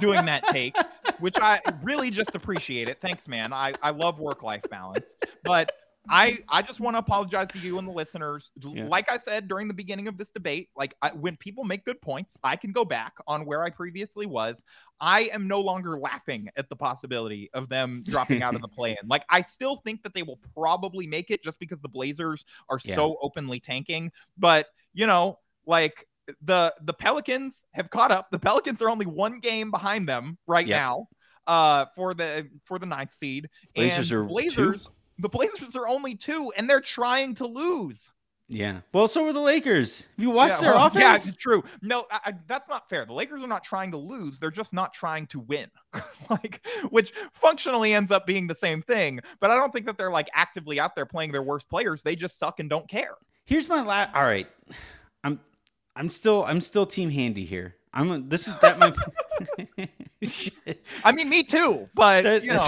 doing that take, which I really just appreciate it. Thanks, man. I, I love work-life balance, but I, I just want to apologize to you and the listeners. Yeah. Like I said during the beginning of this debate, like I, when people make good points, I can go back on where I previously was. I am no longer laughing at the possibility of them dropping out of the play-in. Like, I still think that they will probably make it just because the Blazers are yeah. so openly tanking. But, you know, like the the Pelicans have caught up. The Pelicans are only one game behind them right yep. now uh, for the for the ninth seed. Blazers and are Blazers. Two? The Blazers are only two, and they're trying to lose. Yeah. Well, so were the Lakers. Have you watched yeah, their well, offense? Yeah, it's true. No, I, I, that's not fair. The Lakers are not trying to lose. They're just not trying to win, like, which functionally ends up being the same thing. But I don't think that they're, like, actively out there playing their worst players. They just suck and don't care. Here's my last. All right. I'm I'm still I'm still Team Handy here. I'm this is that my I mean, me too. But, that, you know,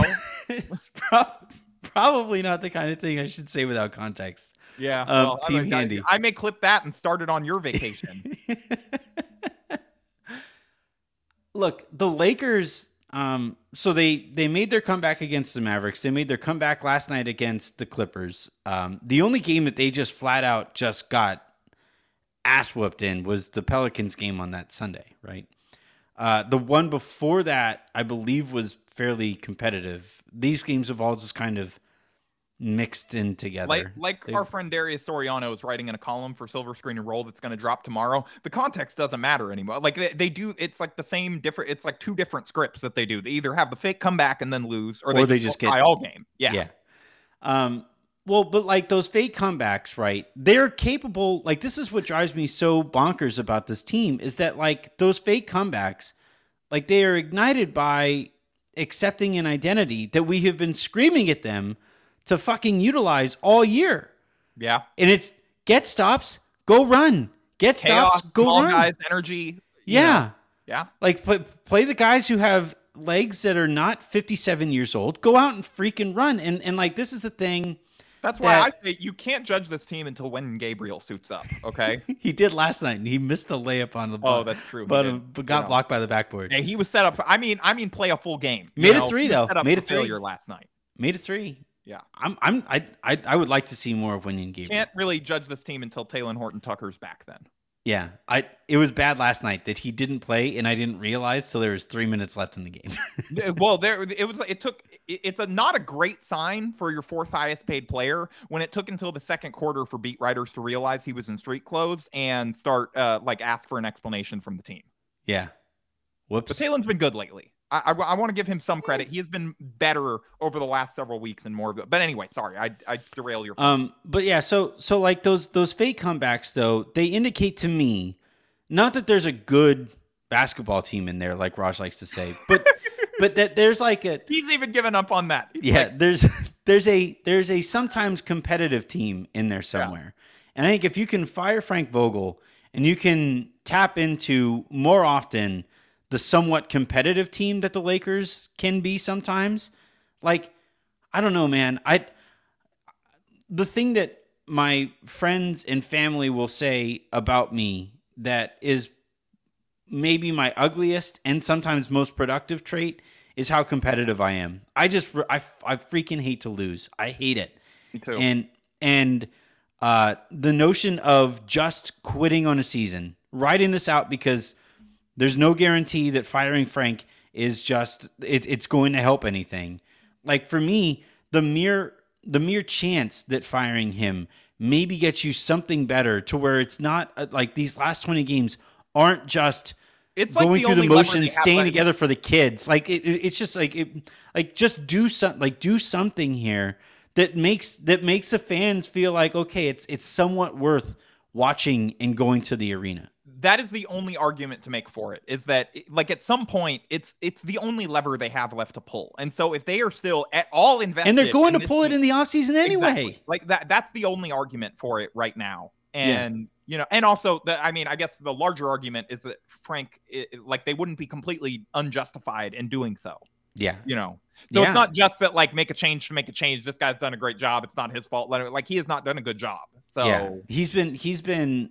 it's probably. Probably not the kind of thing I should say without context. Yeah. Um, well, Team I mean, Handy. I, I may clip that and start it on your vacation. Look, the Lakers, um, so they, they made their comeback against the Mavericks. They made their comeback last night against the Clippers. Um, the only game that they just flat out just got ass whooped in was the Pelicans game on that Sunday, right? Uh, the one before that, I believe, was fairly competitive. These games have all just kind of mixed in together. Like, like our friend Darius Soriano is writing in a column for Silver Screen and Roll that's going to drop tomorrow. The context doesn't matter anymore. Like they, they do, it's like the same different. It's like two different scripts that they do. They either have the fake comeback and then lose, or, or they, they just, just get tie all game. Yeah. yeah. Um. Well, but like those fake comebacks, right? They're capable. Like this is what drives me so bonkers about this team is that like those fake comebacks, like they are ignited by accepting an identity that we have been screaming at them to fucking utilize all year. Yeah. And it's get stops, go run. Get stops, Chaos, go small run. Guys, energy. Yeah. You know. Yeah. Like play, play the guys who have legs that are not fifty-seven years old. Go out and freaking run. And and like this is the thing. That's why that, I say you can't judge this team until when Gabriel suits up, okay? He did last night, and he missed a layup on the ball. Oh, that's true. But, um, but got you know. blocked by the backboard. Yeah, he was set up. For, I mean, I mean, play a full game. Made know? a three, though. Made a three. Failure last night. Made a three. Yeah. I'm. I'm. I. I, I would like to see more of Winning Gabriel. Can't really judge this team until Talen Horton Tucker's back. Then. Yeah. I. It was bad last night that he didn't play, and I didn't realize till there was three minutes left in the game. Well, there it was. It took. It's a not a great sign for your fourth highest paid player when it took until the second quarter for beat writers to realize he was in street clothes and start uh, like ask for an explanation from the team. Yeah. Whoops. But Talen's been good lately. I, I, I want to give him some credit. He has been better over the last several weeks and more of it. But anyway, sorry, I I derail your point. Um, but yeah, so so like those those fake comebacks though, they indicate to me not that there's a good basketball team in there like Raj likes to say, but But that there's like a he's even given up on that. He's yeah, like, there's there's a there's a sometimes competitive team in there somewhere, yeah. And I think if you can fire Frank Vogel and you can tap into more often the somewhat competitive team that the Lakers can be sometimes, like I don't know, man. I the thing that my friends and family will say about me that is. Maybe my ugliest and sometimes most productive trait is how competitive I am. I just, I, I freaking hate to lose. I hate it. Me too. And, and uh, the notion of just quitting on a season, writing this out because there's no guarantee that firing Frank is just, it, it's going to help anything. Like for me, the mere, the mere chance that firing him maybe gets you something better to where it's not like these last twenty games aren't just it's like going the through the motions, staying like together for the kids. Like it, it, it's just like it, like just do some, like do something here that makes that makes the fans feel like okay, it's it's somewhat worth watching and going to the arena. That is the only argument to make for it is that like at some point it's it's the only lever they have left to pull. And so if they are still at all invested, and they're going to pull it in the offseason anyway, exactly. like that that's the only argument for it right now. And. Yeah. You know, and also, the, I mean, I guess the larger argument is that Frank, it, like, they wouldn't be completely unjustified in doing so. Yeah. You know, so yeah. It's not just that, like, make a change to make a change. This guy's done a great job. It's not his fault. Like, he has not done a good job. So yeah. he's been, he's been,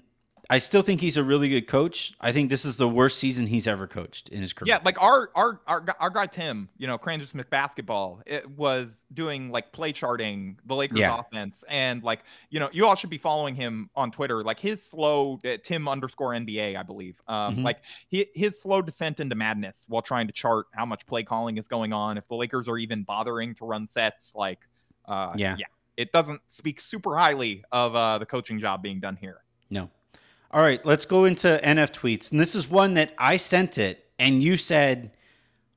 I still think he's a really good coach. I think this is the worst season he's ever coached in his career. Yeah, like our our our, our guy Tim, you know, Crandon Smith Basketball, it was doing like play charting the Lakers yeah. offense, and like, you know, you all should be following him on Twitter. Like his slow uh, Tim underscore N B A, I believe. Um, mm-hmm. Like he, his slow descent into madness while trying to chart how much play calling is going on, if the Lakers are even bothering to run sets. Like, uh, yeah, yeah, it doesn't speak super highly of uh, the coaching job being done here. No. All right, let's go into N F tweets. And this is one that I sent it, and you said,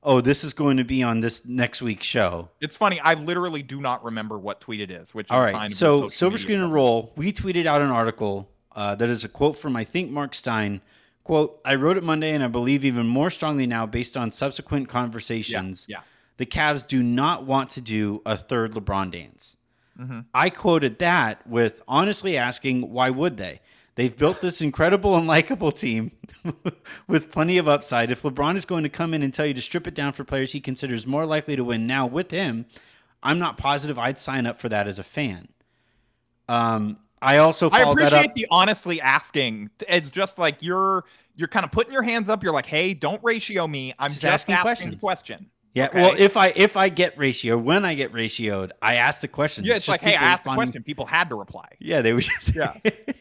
oh, this is going to be on this next week's show. It's funny. I literally do not remember what tweet it is. Which All is right, so Silver Screen and Roll, we tweeted out an article uh, that is a quote from, I think, Mark Stein. Quote, I wrote it Monday, and I believe even more strongly now based on subsequent conversations, yeah, yeah. the Cavs do not want to do a third LeBron dance. Mm-hmm. I quoted that with honestly asking, why would they? They've built this incredible and likable team with plenty of upside. If LeBron is going to come in and tell you to strip it down for players he considers more likely to win now with him, I'm not positive I'd sign up for that as a fan. Um, I also followed that up. I appreciate the honestly asking. It's just like you're you're kind of putting your hands up. You're like, hey, don't ratio me. I'm just, just asking, asking questions. The question. Yeah, okay. Well, if I if I get ratioed, when I get ratioed, I asked a question. Yeah, it's, it's like, hey, I asked a question. People had to reply. Yeah, they were just, yeah.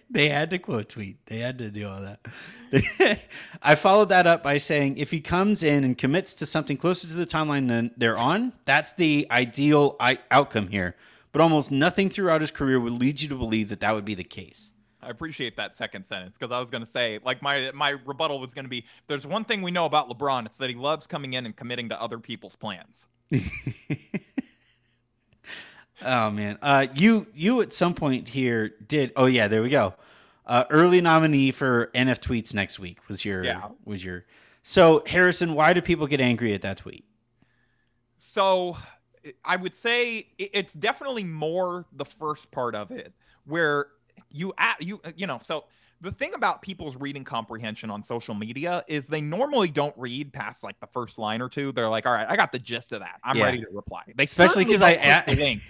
they had to quote tweet. They had to do all that. I followed that up by saying, if he comes in and commits to something closer to the timeline than they're on, that's the ideal I- outcome here. But almost nothing throughout his career would lead you to believe that that would be the case. I appreciate that second sentence because I was going to say, like, my my rebuttal was going to be, there's one thing we know about LeBron. It's that he loves coming in and committing to other people's plans. Oh, man. Uh, you, you at some point here did. Oh, yeah, there we go. Uh, early nominee for N F tweets next week was your yeah. was your. So, Harrison, why do people get angry at that tweet? So I would say it's definitely more the first part of it where You, you, you know, so the thing about people's reading comprehension on social media is they normally don't read past like the first line or two. They're like, all right, I got the gist of that. I'm yeah. ready to reply. They Especially because I asked the link.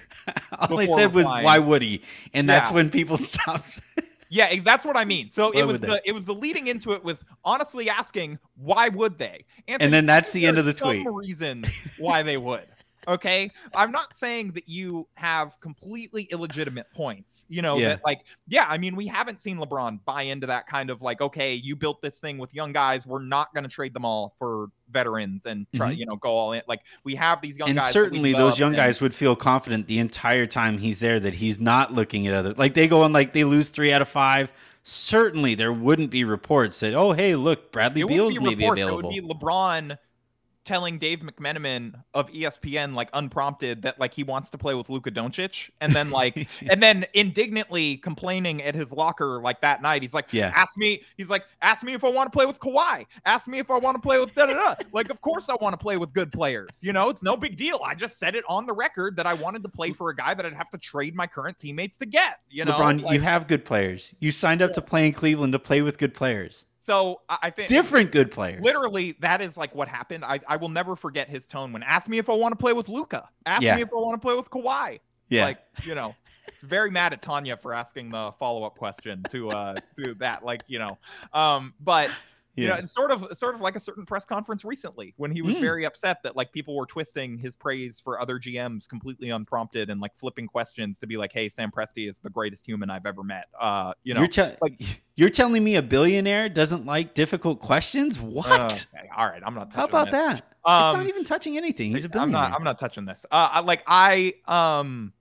All I said replying. was, why would he? And yeah. that's when people stopped. Yeah, that's what I mean. So it was the it was the leading into it with honestly asking, why would they? Anthony, and then that's the end of the tweet. Some reason why they would. Okay, I'm not saying that you have completely illegitimate points, you know, yeah. that like, yeah, I mean, we haven't seen LeBron buy into that kind of like, okay, you built this thing with young guys. We're not going to trade them all for veterans and try, mm-hmm. you know, go all in. Like we have these young and guys. And certainly those young and, guys would feel confident the entire time he's there that he's not looking at other, like they go on, like they lose three out of five. Certainly there wouldn't be reports that, oh, hey, look, Bradley Beal's be may be available. It would be LeBron telling Dave McMenamin of E S P N, like unprompted, that like he wants to play with Luka Doncic, and then like, and then indignantly complaining at his locker like that night. He's like, yeah. ask me. He's like, ask me if I want to play with Kawhi. Ask me if I want to play with da da da. Like, of course I want to play with good players. You know, it's no big deal. I just said it on the record that I wanted to play for a guy that I'd have to trade my current teammates to get. You know, LeBron, like, you have good players. You signed up to play in Cleveland to play with good players. So I think different good players. Literally, that is like what happened. I, I will never forget his tone when asked me if I want to play with Luka. Ask yeah. me if I want to play with Kawhi. Yeah. Like, you know, very mad at Tanya for asking the follow-up question to uh to that. Like, you know. Um, but yeah. you know, it's sort of sort of like a certain press conference recently when he was mm. very upset that like people were twisting his praise for other G Ms completely unprompted and like flipping questions to be like, hey, Sam Presti is the greatest human I've ever met. Uh, you know, you're te- like You're telling me a billionaire doesn't like difficult questions? What? Uh, okay. All right, I'm not touching How about this. that? Um, it's not even touching anything. He's a billionaire. I'm not I'm not touching this. Uh I, like I um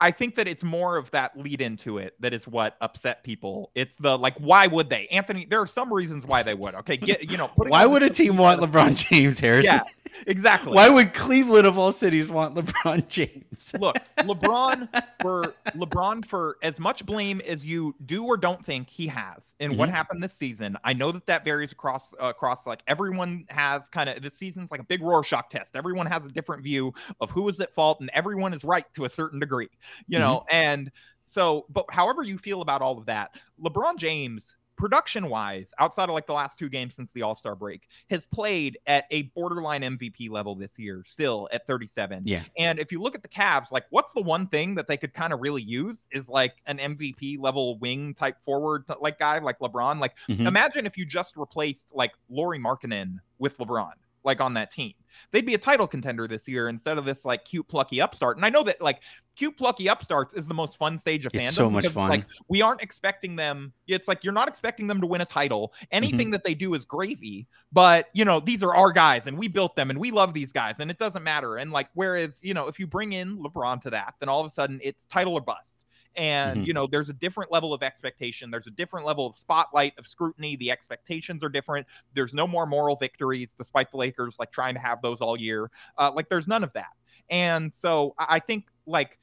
I think that it's more of that lead into it that is what upset people. It's the like, why would they? Anthony, there are some reasons why they would. Okay, get you know. Why would a team want LeBron James, Harrison? Yeah, exactly. Why would Cleveland of all cities want LeBron James? Look, LeBron for LeBron for as much blame as you do or don't think he has in mm-hmm. what happened this season. I know that that varies across uh, across like everyone has kind of this season's like a big Rorschach test. Everyone has a different view of who is at fault, and everyone is right to a certain degree. You know, mm-hmm. and so, but however you feel about all of that, LeBron James production-wise, outside of like the last two games since the All-Star break, has played at a borderline M V P level this year, still at thirty-seven. Yeah. And if you look at the Cavs, like what's the one thing that they could kind of really use is like an M V P level wing type forward like guy like LeBron. Like mm-hmm. imagine if you just replaced like Lauri Markkanen with LeBron, like on that team. They'd be a title contender this year instead of this like cute plucky upstart. And I know that like cute plucky upstarts is the most fun stage of it's fandom. It's so much because, fun. Like we aren't expecting them. It's like you're not expecting them to win a title. Anything mm-hmm. that they do is gravy. But you know these are our guys and we built them and we love these guys and it doesn't matter. And like whereas you know if you bring in LeBron to that, then all of a sudden it's title or bust. And, mm-hmm. you know, there's a different level of expectation. There's a different level of spotlight, of scrutiny. The expectations are different. There's no more moral victories, despite the Lakers, like, trying to have those all year. Uh, like, there's none of that. And so I think, like,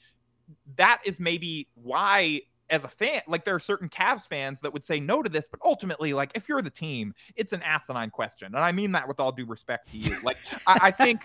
that is maybe why, as a fan, like, there are certain Cavs fans that would say no to this. But ultimately, like, if you're the team, it's an asinine question. And I mean that with all due respect to you. Like, I, I think...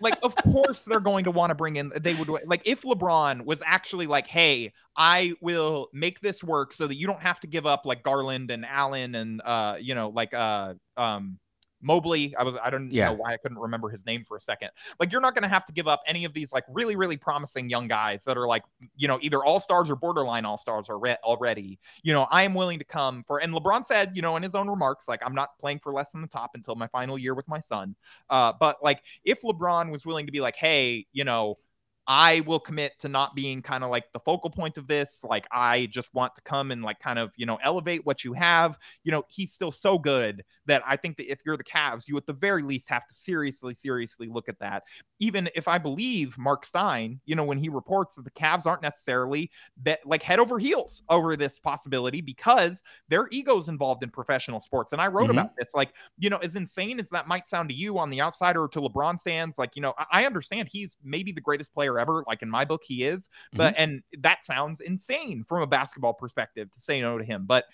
Like, of course they're going to want to bring in, they would, like, if LeBron was actually like, hey, I will make this work so that you don't have to give up, like, Garland and Allen and, uh, you know, like, uh, um, Mobley. I was, I don't yeah. know why I couldn't remember his name for a second. Like, you're not going to have to give up any of these, like, really, really promising young guys that are, like, you know, either all-stars or borderline all-stars are re- already. You know, I am willing to come for, and LeBron said, you know, in his own remarks, like, I'm not playing for less than the top until my final year with my son. Uh, but, like, if LeBron was willing to be like, hey, you know, I will commit to not being kind of like the focal point of this. Like, I just want to come and like kind of, you know, elevate what you have. You know, he's still so good that I think that if you're the Cavs, you at the very least have to seriously, seriously look at that. Even if I believe Mark Stein, you know, when he reports that the Cavs aren't necessarily bet, like head over heels over this possibility because their ego's involved in professional sports. And I wrote mm-hmm. about this, like, you know, as insane as that might sound to you on the outsider or to LeBron stands, like, you know, I, I understand he's maybe the greatest player ever, like in my book he is, but mm-hmm. and that sounds insane from a basketball perspective to say no to him, but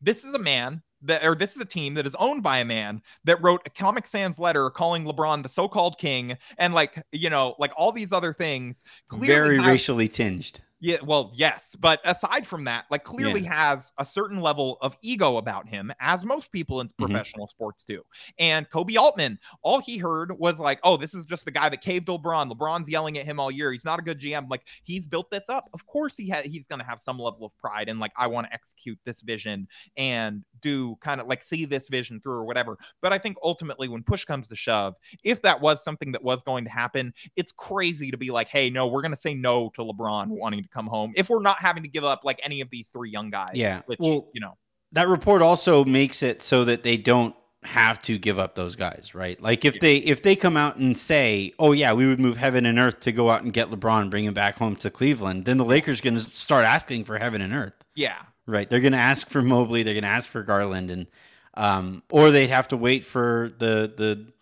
this is a man that, or this is a team that is owned by a man that wrote a Comic Sans letter calling LeBron the so-called king and like, you know, like all these other things, clearly very has, racially tinged. Yeah, well, yes, but aside from that, like clearly yeah. has a certain level of ego about him, as most people in professional mm-hmm. sports do. And Kobe Altman, all he heard was like, oh, this is just the guy that caved LeBron. LeBron's yelling at him all year. He's not a good G M. Like, he's built this up. Of course he ha- he's going to have some level of pride and like, I want to execute this vision and do kind of like see this vision through or whatever. But I think ultimately when push comes to shove, if that was something that was going to happen, it's crazy to be like, hey, no, we're going to say no to LeBron wanting to come home if we're not having to give up like any of these three young guys. Yeah. Which, well, you know, that report also makes it so that they don't have to give up those guys, right? Like if yeah. they, if they come out and say, oh yeah, we would move heaven and earth to go out and get LeBron, bring him back home to Cleveland, then the Lakers are going to start asking for heaven and earth. Yeah. Right. They're going to ask for Mobley. They're going to ask for Garland and, um, or they'd have to wait for the, the,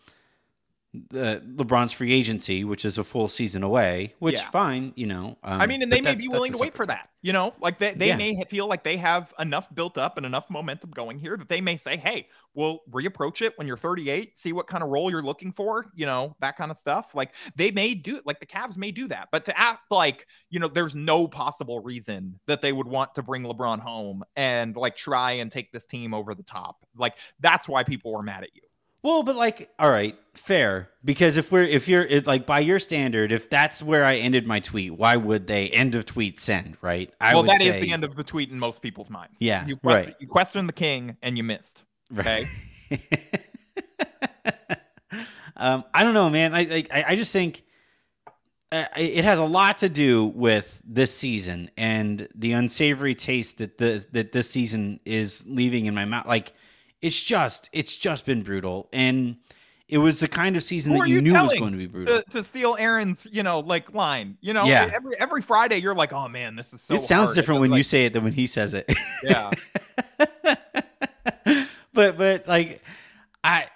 Uh, LeBron's free agency, which is a full season away, which yeah. fine, you know. Um, I mean, and they may be willing to wait for that, you know, like they, they yeah. may feel like they have enough built up and enough momentum going here that they may say, hey, we'll reapproach it when you're thirty-eight, see what kind of role you're looking for, you know, that kind of stuff. Like they may do, like the Cavs may do that, but to act like, you know, there's no possible reason that they would want to bring LeBron home and like try and take this team over the top. Like that's why people were mad at you. Well, but like, all right, fair. Because if we're, if you're it, like by your standard, if that's where I ended my tweet, why would they end of tweet send, right? I well, would that say, is the end of the tweet in most people's minds. Yeah, you question, right. You questioned the king and you missed. Okay. Right. um, I don't know, man. I like. I just think uh, it has a lot to do with this season and the unsavory taste that the that this season is leaving in my mouth. Like. It's just, it's just been brutal, and it was the kind of season that you knew was going to be brutal. To, to steal Aaron's, you know, like line, you know, yeah. every every Friday you're like, oh man, this is so. It sounds hard. different when like, you say it than when he says it. Yeah. but but like, I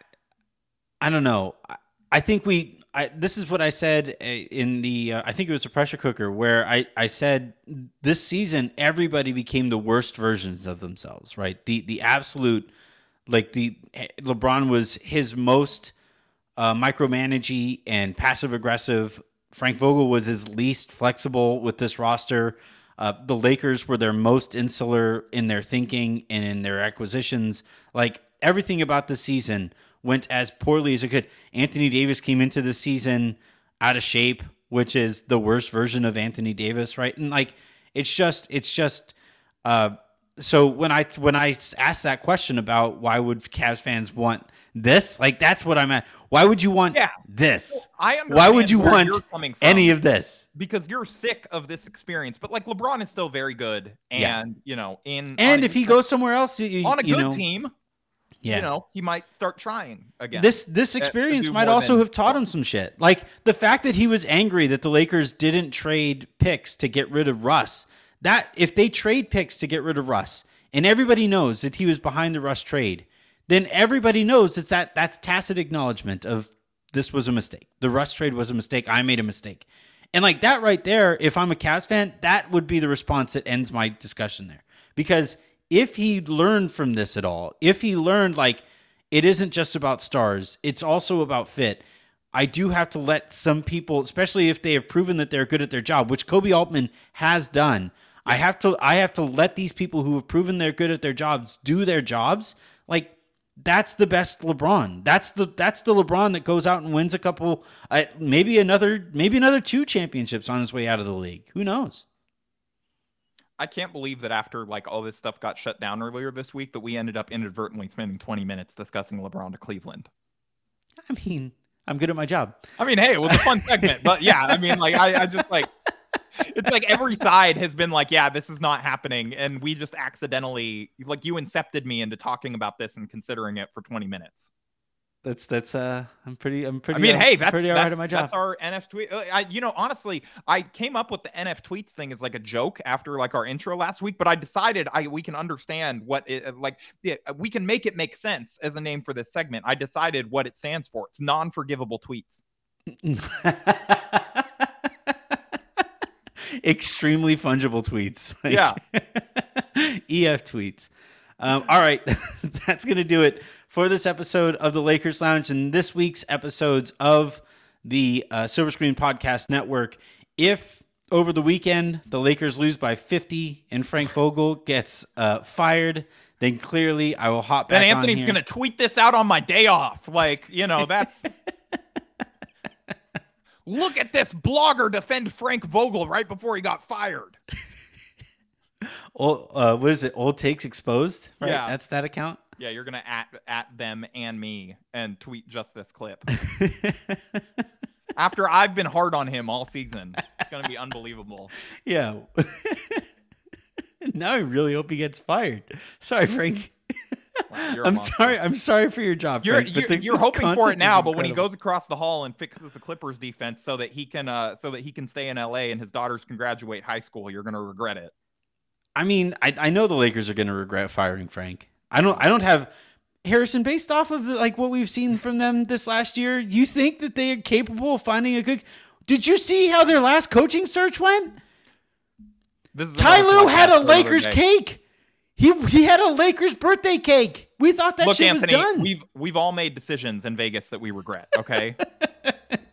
I don't know. I, I think we. I, this is what I said in the. Uh, I think it was a pressure cooker where I, I said this season everybody became the worst versions of themselves. Right. The the absolute. Like the LeBron was his most uh, micromanagey and passive aggressive. Frank Vogel was his least flexible with this roster. Uh, the Lakers were their most insular in their thinking and in their acquisitions. Like, everything about the season went as poorly as it could. Anthony Davis came into the season out of shape, which is the worst version of Anthony Davis, right? And like, it's just, it's just. Uh, so when I when I asked that question about why would Cavs fans want this, like that's what I'm at. Why would you want yeah. this? I understand why would you want from, any of this? Because you're sick of this experience. But like, LeBron is still very good, and yeah. you know, in and if a, he goes somewhere else you, on a you good know, team. Yeah. You know, he might start trying again. This this experience might also have taught him some shit. Like the fact that he was angry that the Lakers didn't trade picks to get rid of Russ. That if they trade picks to get rid of Russ, and everybody knows that he was behind the Russ trade, then everybody knows it's that that's tacit acknowledgement of this was a mistake. The Russ trade was a mistake. I made a mistake. And like that right there, if I'm a Cavs fan, that would be the response that ends my discussion there. Because if he learned from this at all, if he learned, like, it isn't just about stars, it's also about fit. I do have to let some people, especially if they have proven that they're good at their job, which Kobe Altman has done. I have to, I have to let these people who have proven they're good at their jobs do their jobs. Like, that's the best LeBron. That's the, that's the LeBron that goes out and wins a couple, uh, maybe another, maybe another two championships on his way out of the league. Who knows? I can't believe that after like all this stuff got shut down earlier this week that we ended up inadvertently spending twenty minutes discussing LeBron to Cleveland. I mean, I'm good at my job. I mean, hey, it was a fun segment, but yeah, I mean, like I, I just like, it's like every side has been like, yeah, this is not happening. And we just accidentally, like, you incepted me into talking about this and considering it for twenty minutes. That's, that's, uh, I'm pretty, I'm pretty, I mean, uh, hey, that's, pretty that's, all right at my job. That's our N F tweet. I, you know, honestly, I came up with the N F tweets thing as like a joke after like our intro last week, but I decided I, we can understand what it, like, yeah, we can make it make sense as a name for this segment. I decided what it stands for. It's non-forgivable tweets. Extremely fungible tweets. Like, yeah. E F tweets. Um, all right, that's going to do it for this episode of the Lakers Lounge and this week's episodes of the uh, Silver Screen Podcast Network. If over the weekend the Lakers lose by fifty and Frank Vogel gets uh, fired, then clearly I will hop back on here. Then Anthony's going to tweet this out on my day off. Like, you know, that's... Look at this blogger defend Frank Vogel right before he got fired. Old, uh, what is it? Old takes exposed, right? Yeah. That's that account. Yeah, you're gonna at at them and me and tweet just this clip. After I've been hard on him all season, it's gonna be unbelievable. Yeah. Now I really hope he gets fired. Sorry, Frank. Wow, I'm sorry. I'm sorry for your job. You're, Frank, you're, the, you're hoping for it now, but when he goes across the hall and fixes the Clippers defense so that he can, uh, so that he can stay in L A and his daughters can graduate high school, you're gonna regret it. I mean, I, I know the Lakers are going to regret firing Frank. I don't. I don't have Harrison. Based off of the, like what we've seen from them this last year, you think that they are capable of finding a good? Did you see how their last coaching search went? This is Ty Lue had a Lakers cake. He he had a Lakers birthday cake. We thought that Look, shit Anthony, was done. We've we've all made decisions in Vegas that we regret. Okay.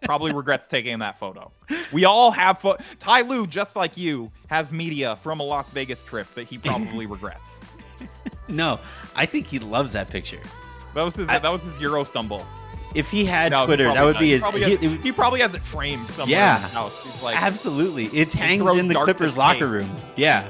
Probably regrets taking that photo. We all have fo- Ty Lue, just like you, has media from a Las Vegas trip that he probably regrets. No, I think he loves that picture. That was his, I, that was his Euro stumble. If he had no, Twitter, he that would not. be his. He probably, he, has, it, he probably has it framed somewhere. Yeah, in his house. He's like, absolutely. It hangs in the Clippers locker room. Yeah.